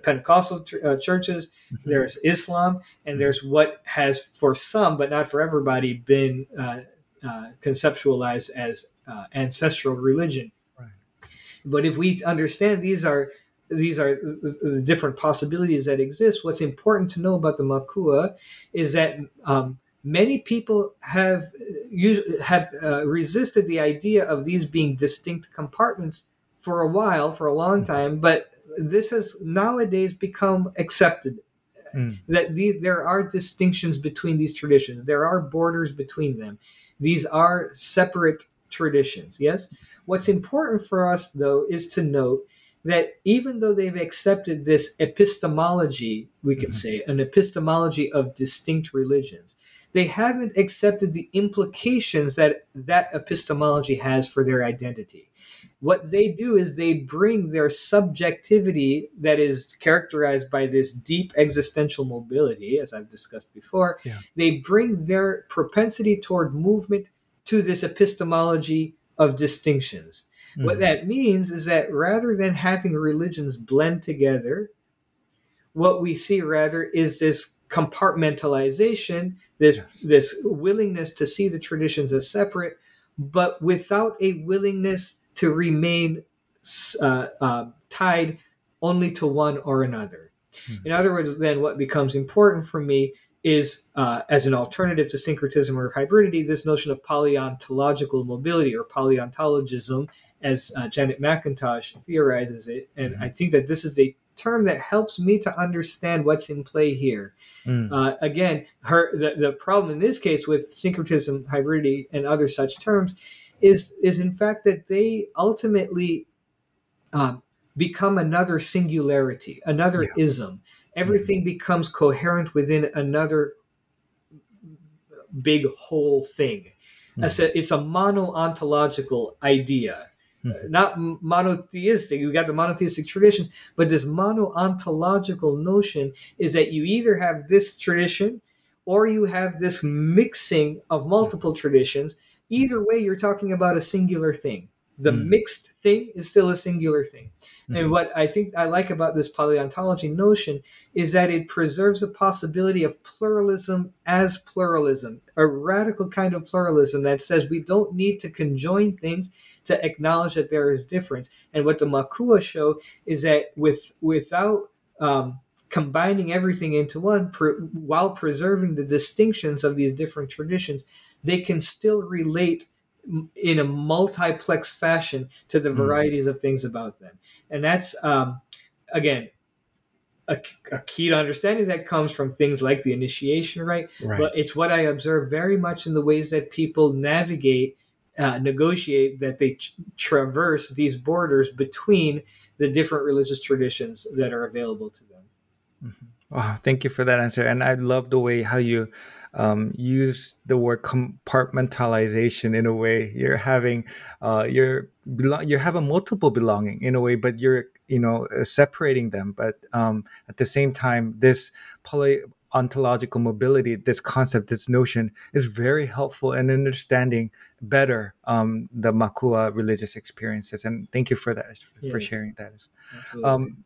Pentecostal churches, there's Islam, and there's what has for some, but not for everybody, been conceptualized as ancestral religion, right. But if we understand these are the different possibilities that exist, what's important to know about the Makua is that many people have resisted the idea of these being distinct compartments for a long time, but this has nowadays become accepted. That there are distinctions between these traditions, there are borders between them. These are separate traditions, yes? What's important for us, though, is to note that even though they've accepted this epistemology, we can say, an epistemology of distinct religions, they haven't accepted the implications that epistemology has for their identity. What they do is they bring their subjectivity that is characterized by this deep existential mobility, as I've discussed before, they bring their propensity toward movement to this epistemology of distinctions. What that means is that rather than having religions blend together, what we see rather is this compartmentalization, this willingness to see the traditions as separate, but without a willingness to remain tied only to one or another. In other words, then what becomes important for me is, as an alternative to syncretism or hybridity, this notion of polyontological mobility or polyontologism, as Janet McIntosh theorizes it. And I think that this is a term that helps me to understand what's in play here. Again, the problem in this case with syncretism, hybridity, and other such terms is in fact that they ultimately become another singularity, another ism. Everything becomes coherent within another big whole thing. It's a mono-ontological idea, not monotheistic. You've got the monotheistic traditions, but this mono-ontological notion is that you either have this tradition or you have this mixing of multiple traditions. Either way, you're talking about a singular thing. The mixed thing is still a singular thing. And what I think I like about this polyontology notion is that it preserves the possibility of pluralism as pluralism, a radical kind of pluralism that says we don't need to conjoin things to acknowledge that there is difference. And what the Makua show is that without combining everything into one, while preserving the distinctions of these different traditions, they can still relate in a multiplex fashion to the varieties of things about them. And that's, again, a key to understanding that comes from things like the initiation rite. Right. But it's what I observe very much in the ways that people navigate, negotiate, that they traverse these borders between the different religious traditions that are available to them. Wow, thank you for that answer. And I love the way how you use the word compartmentalization in a way. You're having you have a multiple belonging in a way, but you're separating them. But at the same time, this polyontological mobility, this concept, this notion, is very helpful in understanding better the Makua religious experiences. And thank you for that, for sharing that. Absolutely.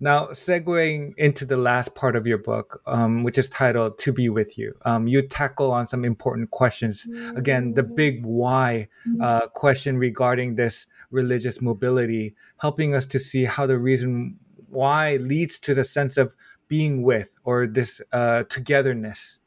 Now, segueing into the last part of your book, which is titled "To Be With You," you tackle on some important questions. Again, the big why question regarding this religious mobility, helping us to see how the reason why leads to the sense of being with, or this togetherness.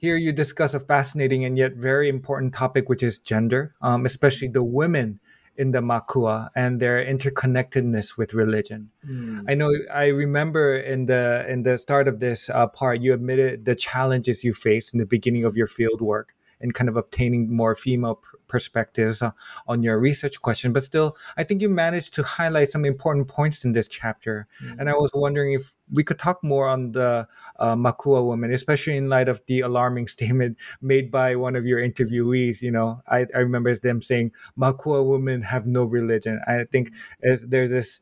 Here you discuss a fascinating and yet very important topic, which is gender, especially the women in the Makua and their interconnectedness with religion. Mm. I know, I remember in the start of this part, you admitted the challenges you faced in the beginning of your field work and kind of obtaining more female perspectives on your research question. But still, I think you managed to highlight some important points in this chapter. Mm-hmm. And I was wondering if we could talk more on the Makua woman, especially in light of the alarming statement made by one of your interviewees. You know, I remember them saying, Makua women have no religion. I think there's this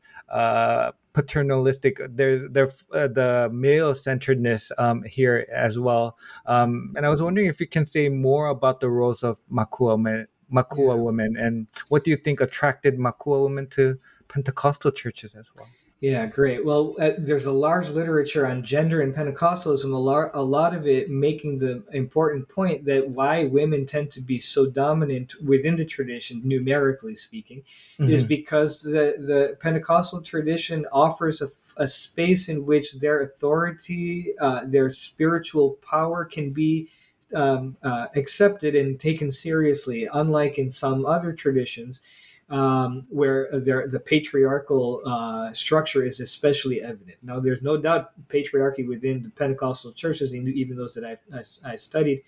paternalistic, the male-centeredness here as well. And I was wondering if you can say more about the roles of Makua women, and what do you think attracted Makua women to Pentecostal churches as well? Yeah, great. Well, there's a large literature on gender and Pentecostalism, a lot of it making the important point that why women tend to be so dominant within the tradition, numerically speaking, mm-hmm. is because the Pentecostal tradition offers a space in which their authority, their spiritual power can be accepted and taken seriously, unlike in some other traditions. Where the patriarchal structure is especially evident. Now, there's no doubt patriarchy within the Pentecostal churches, even those that I studied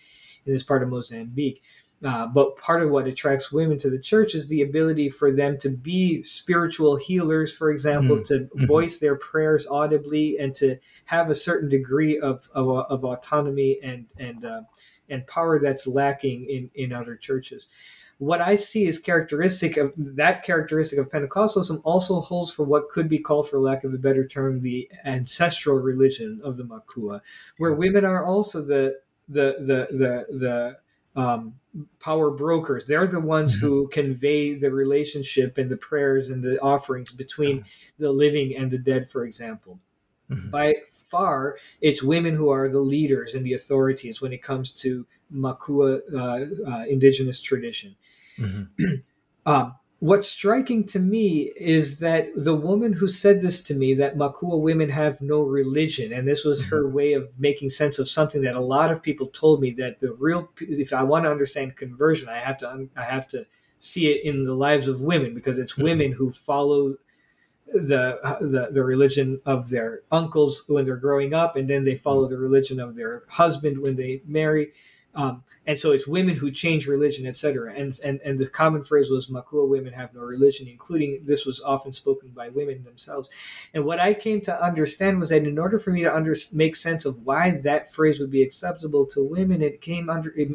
in this part of Mozambique. But part of what attracts women to the church is the ability for them to be spiritual healers, for example, mm. to mm-hmm. voice their prayers audibly and to have a certain degree of autonomy and power that's lacking in other churches. What I see is characteristic of Pentecostalism also holds for what could be called, for lack of a better term, the ancestral religion of the Makua, where women are also the power brokers. They're the ones mm-hmm. who convey the relationship and the prayers and the offerings between mm-hmm. the living and the dead, for example. Mm-hmm. By far, it's women who are the leaders and the authorities when it comes to Makua indigenous tradition. Mm-hmm. What's striking to me is that the woman who said this to me, that Makua women have no religion, and this was mm-hmm. her way of making sense of something that a lot of people told me, that if I want to understand conversion, I have to see it in the lives of women, because it's mm-hmm. women who follow the religion of their uncles when they're growing up, and then they follow the religion of their husband when they marry, and so it's women who change religion, etc. And the common phrase was Makua women have no religion, including this was often spoken by women themselves. And what I came to understand was that in order for me to make sense of why that phrase would be acceptable to women, it came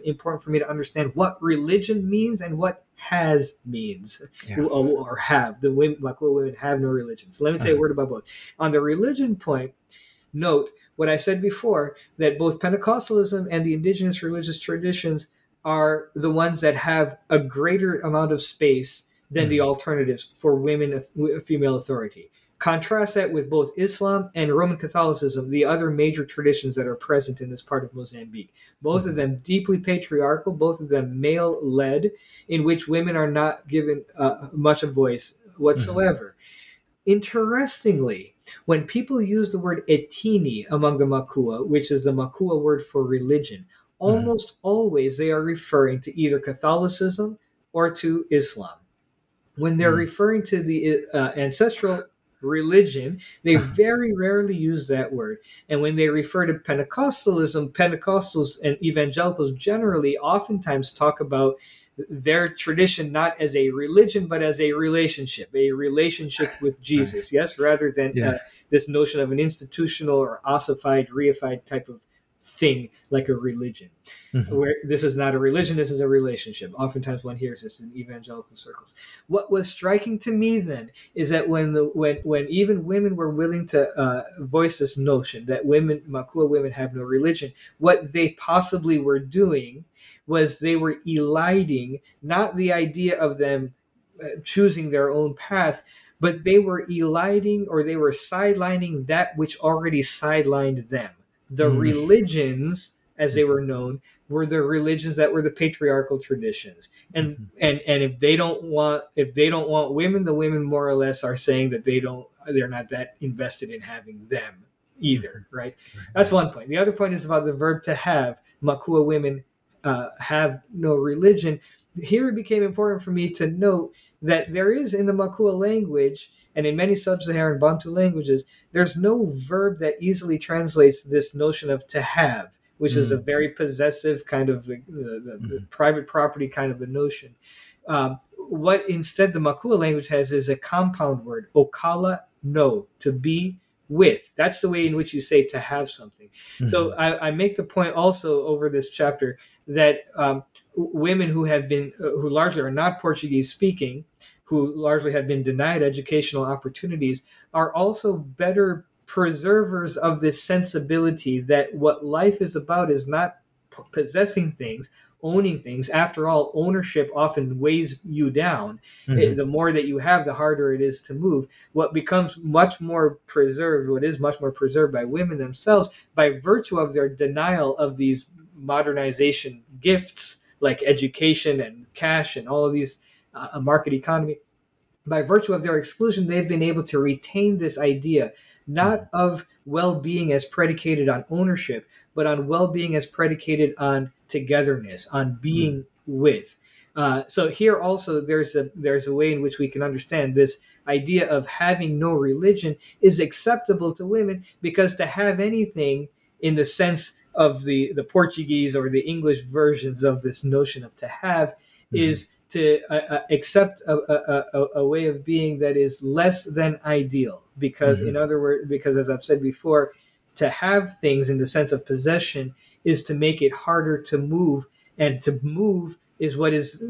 important for me to understand what religion means and what has means, yeah. or have. The women, Makua women have no religion. So let me say a word about both. On the religion point, note what I said before, that both Pentecostalism and the indigenous religious traditions are the ones that have a greater amount of space than mm-hmm. the alternatives for women, female authority. Contrast that with both Islam and Roman Catholicism, the other major traditions that are present in this part of Mozambique. Both mm-hmm. of them deeply patriarchal, both of them male-led, in which women are not given much a voice whatsoever. Mm-hmm. Interestingly, when people use the word etini among the Makua, which is the Makua word for religion, almost mm-hmm. always they are referring to either Catholicism or to Islam. When they're mm-hmm. referring to the ancestral religion, they very rarely use that word. And when they refer to Pentecostalism, Pentecostals and evangelicals generally oftentimes talk about their tradition not as a religion, but as a relationship with Jesus, yes, rather than this notion of an institutional or ossified, reified type of thing like a religion, mm-hmm. where this is not a religion, this is a relationship. Oftentimes one hears this in evangelical circles. What was striking to me then is that when even women were willing to voice this notion that Makua women have no religion, what they possibly were doing was they were eliding not the idea of them choosing their own path, but they were eliding, or they were sidelining, that which already sidelined them. The religions, as they were known, were the religions that were the patriarchal traditions. And mm-hmm. and if they don't want women, the women more or less are saying that they're not that invested in having them either, right? That's one point. The other point is about the verb to have. Makua women have no religion. Here it became important for me to note that there is in the Makua language and in many sub-Saharan Bantu languages, there's no verb that easily translates this notion of to have, which is a very possessive kind of the private property kind of a notion. What instead the Makua language has is a compound word, okala no, to be with. That's the way in which you say to have something. Mm-hmm. So I make the point also over this chapter that women who have been, who largely are not Portuguese speaking, who largely have been denied educational opportunities, are also better preservers of this sensibility that what life is about is not possessing things, owning things. After all, ownership often weighs you down. Mm-hmm. The more that you have, the harder it is to move. What becomes much more preserved, what is much more preserved by women themselves, by virtue of their denial of these modernization gifts like education and cash and all of these, a market economy, by virtue of their exclusion, they've been able to retain this idea, not of well-being as predicated on ownership, but on well-being as predicated on togetherness, on being with. So here also, there's a way in which we can understand this idea of having no religion is acceptable to women, because to have anything in the sense of the Portuguese or the English versions of this notion of to have is to accept a way of being that is less than ideal. Because in other words, because as I've said before, to have things in the sense of possession is to make it harder to move, and to move is what is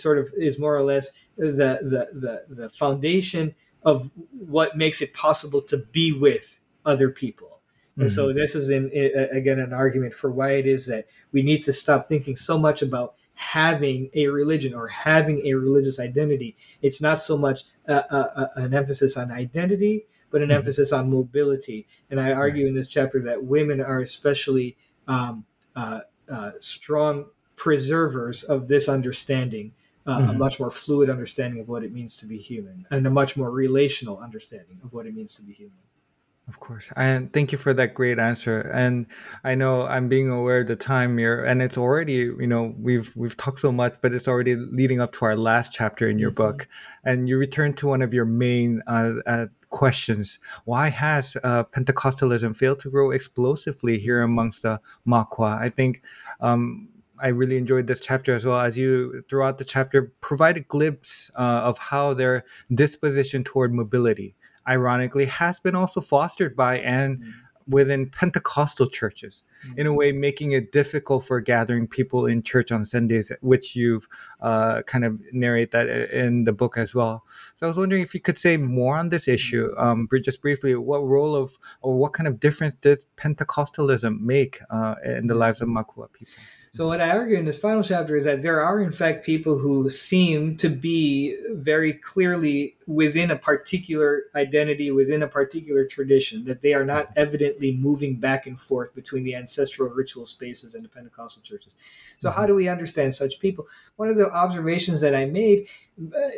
sort of is more or less the foundation of what makes it possible to be with other people. And so this is again an argument for why it is that we need to stop thinking so much about having a religion or having a religious identity. It's not so much an emphasis on identity, but an emphasis on mobility. And I argue in this chapter that women are especially strong preservers of this understanding, a much more fluid understanding of what it means to be human, and a much more relational understanding of what it means to be human. Of course. And thank you for that great answer. And I know I'm being aware of the time here, and it's already, you know, we've talked so much, but it's already leading up to our last chapter in your book. And you return to one of your main questions. Why has Pentecostalism failed to grow explosively here amongst the Makua? I think I really enjoyed this chapter, as well as you throughout the chapter provide a glimpse of how their disposition toward mobility, ironically, has been also fostered by and within Pentecostal churches, in a way making it difficult for gathering people in church on Sundays, which you've kind of narrate that in the book as well. So I was wondering if you could say more on this issue, just briefly, what role of, or what kind of difference does Pentecostalism make in the lives of Makua people? So what I argue in this final chapter is that there are, in fact, people who seem to be very clearly within a particular identity, within a particular tradition, that they are not evidently moving back and forth between the ancestral ritual spaces and the Pentecostal churches. So how do we understand such people? One of the observations that I made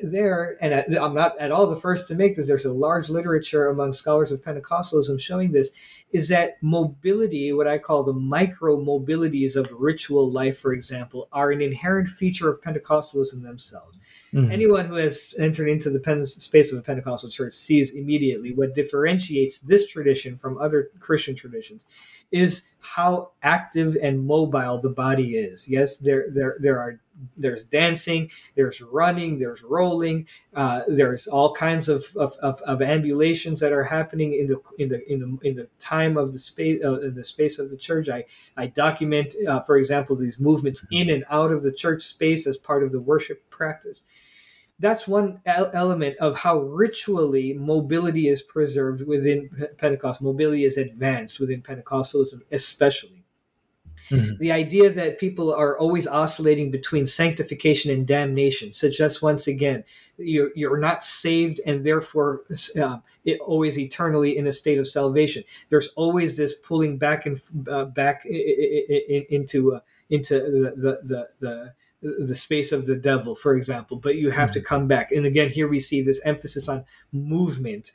there, and I'm not at all the first to make this, there's a large literature among scholars of Pentecostalism showing this, is that mobility, what I call the micro-mobilities of ritual life, for example, are an inherent feature of Pentecostalism themselves. Anyone who has entered into the space of a Pentecostal church sees immediately what differentiates this tradition from other Christian traditions is how active and mobile the body is. Yes, there's dancing, there's running, there's rolling, there's all kinds of ambulations that are happening in the time of the space of the church. I document, for example, these movements in and out of the church space as part of the worship practice. That's one element of how ritually mobility is preserved within Pentecost. Mobility is advanced within Pentecostalism, especially. The idea that people are always oscillating between sanctification and damnation suggests, once again, you're not saved and therefore always eternally in a state of salvation. There's always this pulling back into the space of the devil, for example, but you have to come back. And again, here we see this emphasis on movement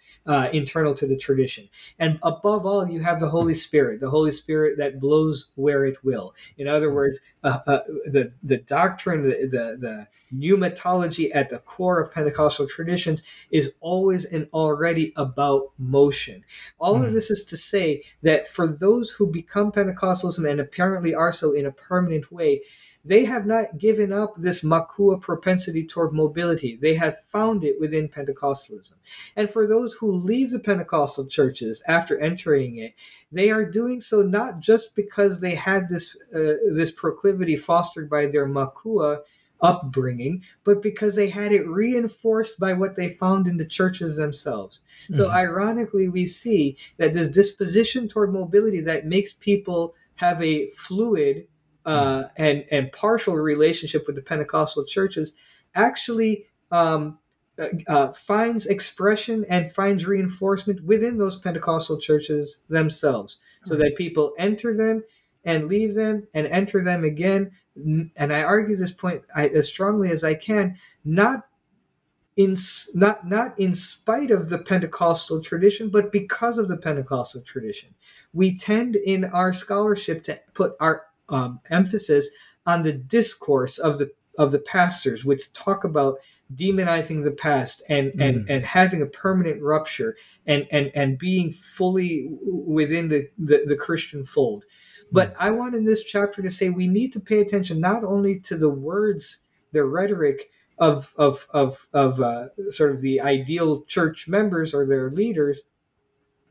internal to the tradition. And above all, you have the Holy Spirit that blows where it will. In other words, the doctrine, the pneumatology at the core of Pentecostal traditions is always and already about motion. All of this is to say that for those who become Pentecostalism and apparently are so in a permanent way, they have not given up this Makua propensity toward mobility. They have found it within Pentecostalism. And for those who leave the Pentecostal churches after entering it, they are doing so not just because they had this proclivity fostered by their Makua upbringing, but because they had it reinforced by what they found in the churches themselves. So ironically, we see that this disposition toward mobility that makes people have a fluid and partial relationship with the Pentecostal churches actually finds expression and finds reinforcement within those Pentecostal churches themselves, so that people enter them and leave them and enter them again. And I argue this point as strongly as I can, not in spite of the Pentecostal tradition, but because of the Pentecostal tradition. We tend in our scholarship to put our emphasis on the discourse of the pastors, which talk about demonizing the past and having a permanent rupture and being fully within the Christian fold. But I want in this chapter to say we need to pay attention not only to the words, the rhetoric of sort of the ideal church members or their leaders.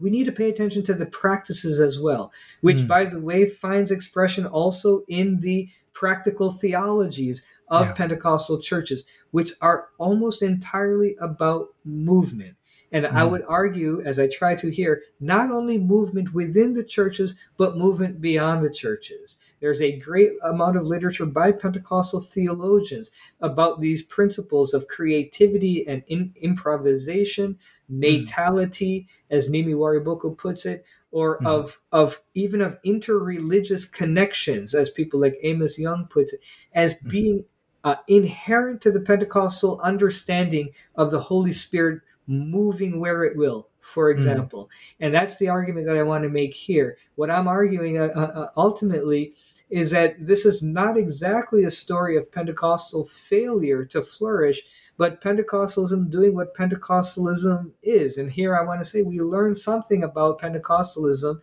We need to pay attention to the practices as well, which, by the way, finds expression also in the practical theologies of Pentecostal churches, which are almost entirely about movement. And I would argue, as I try to here, not only movement within the churches, but movement beyond the churches. There's a great amount of literature by Pentecostal theologians about these principles of creativity and improvisation, natality, as Nimi Wariboko puts it, or of even of interreligious connections, as people like Amos Young puts it, as being inherent to the Pentecostal understanding of the Holy Spirit moving where it will, for example. And that's the argument that I want to make here. What I'm arguing ultimately is that this is not exactly a story of Pentecostal failure to flourish, but Pentecostalism doing what Pentecostalism is. And here I want to say we learn something about Pentecostalism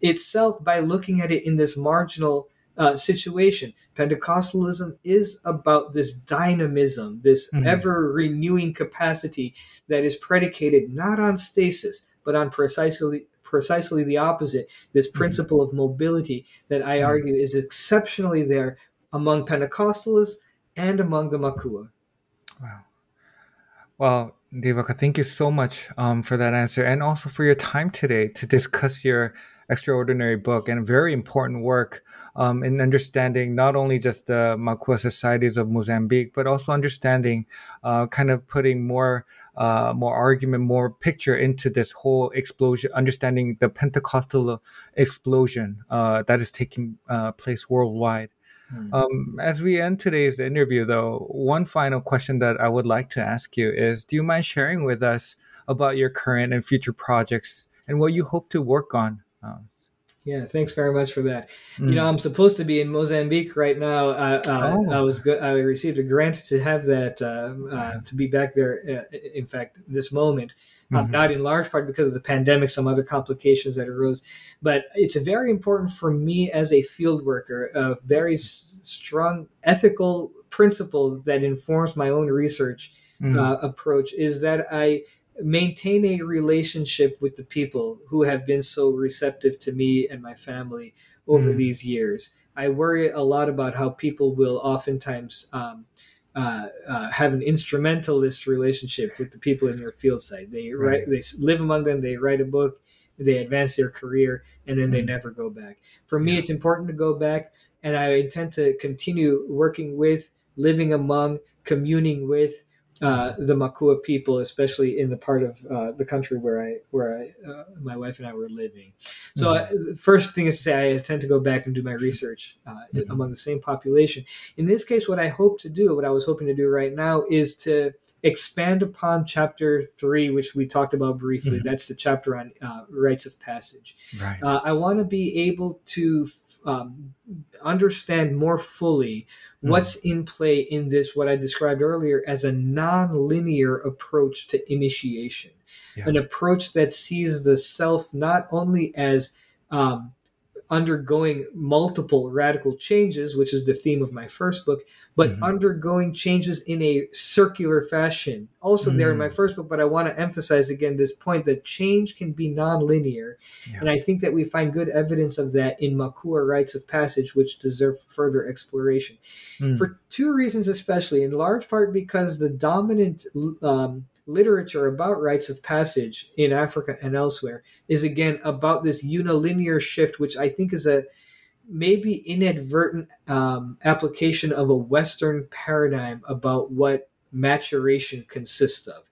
itself by looking at it in this marginal situation. Pentecostalism is about this dynamism, this ever-renewing capacity that is predicated not on stasis, but on precisely the opposite, this principle of mobility that I argue is exceptionally there among Pentecostalists and among the Makua. Wow. Well, Devaka, thank you so much for that answer and also for your time today to discuss your extraordinary book and very important work in understanding not only just the Makua societies of Mozambique, but also understanding, kind of putting more argument, more picture into this whole explosion, understanding the Pentecostal explosion that is taking place worldwide. As we end today's interview, though, one final question that I would like to ask you is, do you mind sharing with us about your current and future projects and what you hope to work on? Yeah, thanks very much for that. You know, I'm supposed to be in Mozambique right now. I received a grant to have that, to be back there, in fact, this moment. Not in large part because of the pandemic, some other complications that arose. But it's very important for me as a field worker, a very strong ethical principle that informs my own research approach is that I maintain a relationship with the people who have been so receptive to me and my family over these years. I worry a lot about how people will oftentimes have an instrumentalist relationship with the people in their field site. They live among them, they write a book, they advance their career, and then they never go back. For me, it's important to go back, and I intend to continue working with, living among, communing with, the Makua people, especially in the part of the country where I my wife and I were living. So the first thing is to say, I tend to go back and do my research among the same population. In this case, what I was hoping to do right now is to expand upon chapter 3, which we talked about briefly. Mm-hmm. That's the chapter on rites of passage. Right. I want to be able to understand more fully what's in play in this, what I described earlier as a non-linear approach to initiation, an approach that sees the self not only as undergoing multiple radical changes, which is the theme of my first book, but undergoing changes in a circular fashion. Also there in my first book, but I want to emphasize again this point that change can be nonlinear. Yeah. And I think that we find good evidence of that in Makua rites of passage, which deserve further exploration. For two reasons especially, in large part because the dominant literature about rites of passage in Africa and elsewhere is again about this unilinear shift, which I think is a maybe inadvertent application of a Western paradigm about what maturation consists of,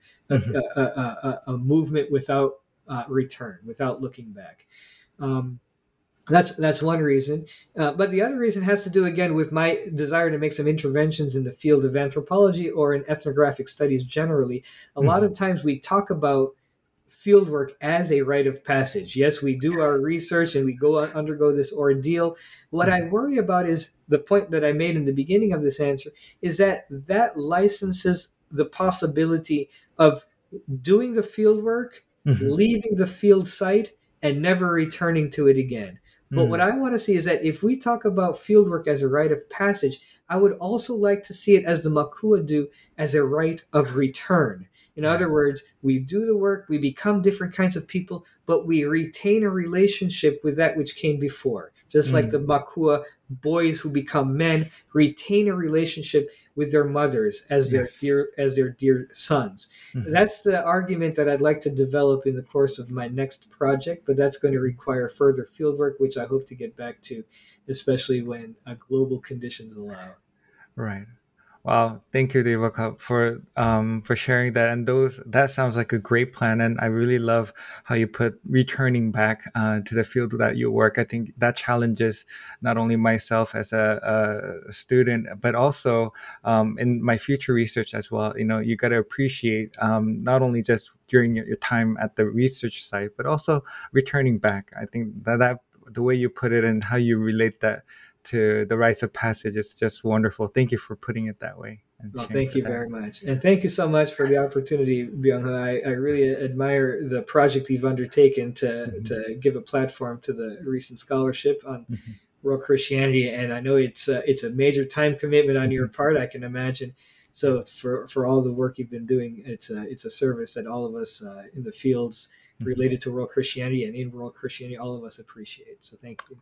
a movement without return, without looking back. That's one reason. But the other reason has to do, again, with my desire to make some interventions in the field of anthropology or in ethnographic studies generally. A lot of times we talk about fieldwork as a rite of passage. Yes, we do our research and we go undergo this ordeal. What I worry about is the point that I made in the beginning of this answer, is that licenses the possibility of doing the fieldwork, leaving the field site, and never returning to it again. But what I want to see is that if we talk about fieldwork as a rite of passage, I would also like to see it, as the Makua do, as a rite of return. In other words, we do the work, we become different kinds of people, but we retain a relationship with that which came before. Just like the Makua boys who become men retain a relationship with their mothers as their dear sons. That's the argument that I'd like to develop in the course of my next project, but that's going to require further fieldwork, which I hope to get back to, especially when global conditions allow. Right. Wow. Thank you, Devaka, for sharing that. And that sounds like a great plan. And I really love how you put returning back to the field that you work. I think that challenges not only myself as a student, but also in my future research as well. You know, you got to appreciate not only just during your time at the research site, but also returning back. I think that the way you put it and how you relate that to the rites of passage is just wonderful. Thank you for putting it that way. Well, thank you very much. And thank you so much for the opportunity, Byung-Ho. I really admire the project you've undertaken to give a platform to the recent scholarship on world Christianity. And I know it's a major time commitment on your part, I can imagine. So for all the work you've been doing, it's a service that all of us in the fields related to world Christianity and in world Christianity, all of us appreciate. So thank you.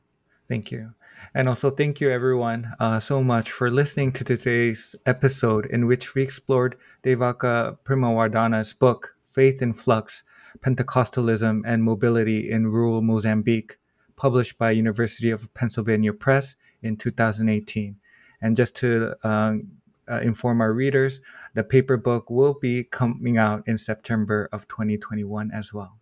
Thank you. And also thank you, everyone, so much for listening to today's episode, in which we explored Devaka Premawardhana's book, Faith in Flux, Pentecostalism and Mobility in Rural Mozambique, published by University of Pennsylvania Press in 2018. And just to inform our readers, the paper book will be coming out in September of 2021 as well.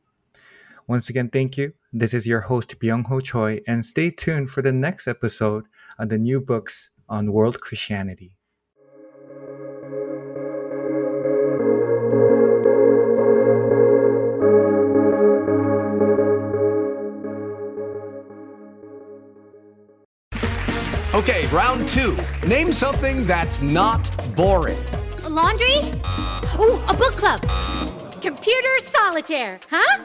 Once again, thank you. This is your host, Byung-Ho Choi, and stay tuned for the next episode of the New Books on World Christianity. Okay, round 2. Name something that's not boring. A laundry? Ooh, a book club. Computer solitaire, huh?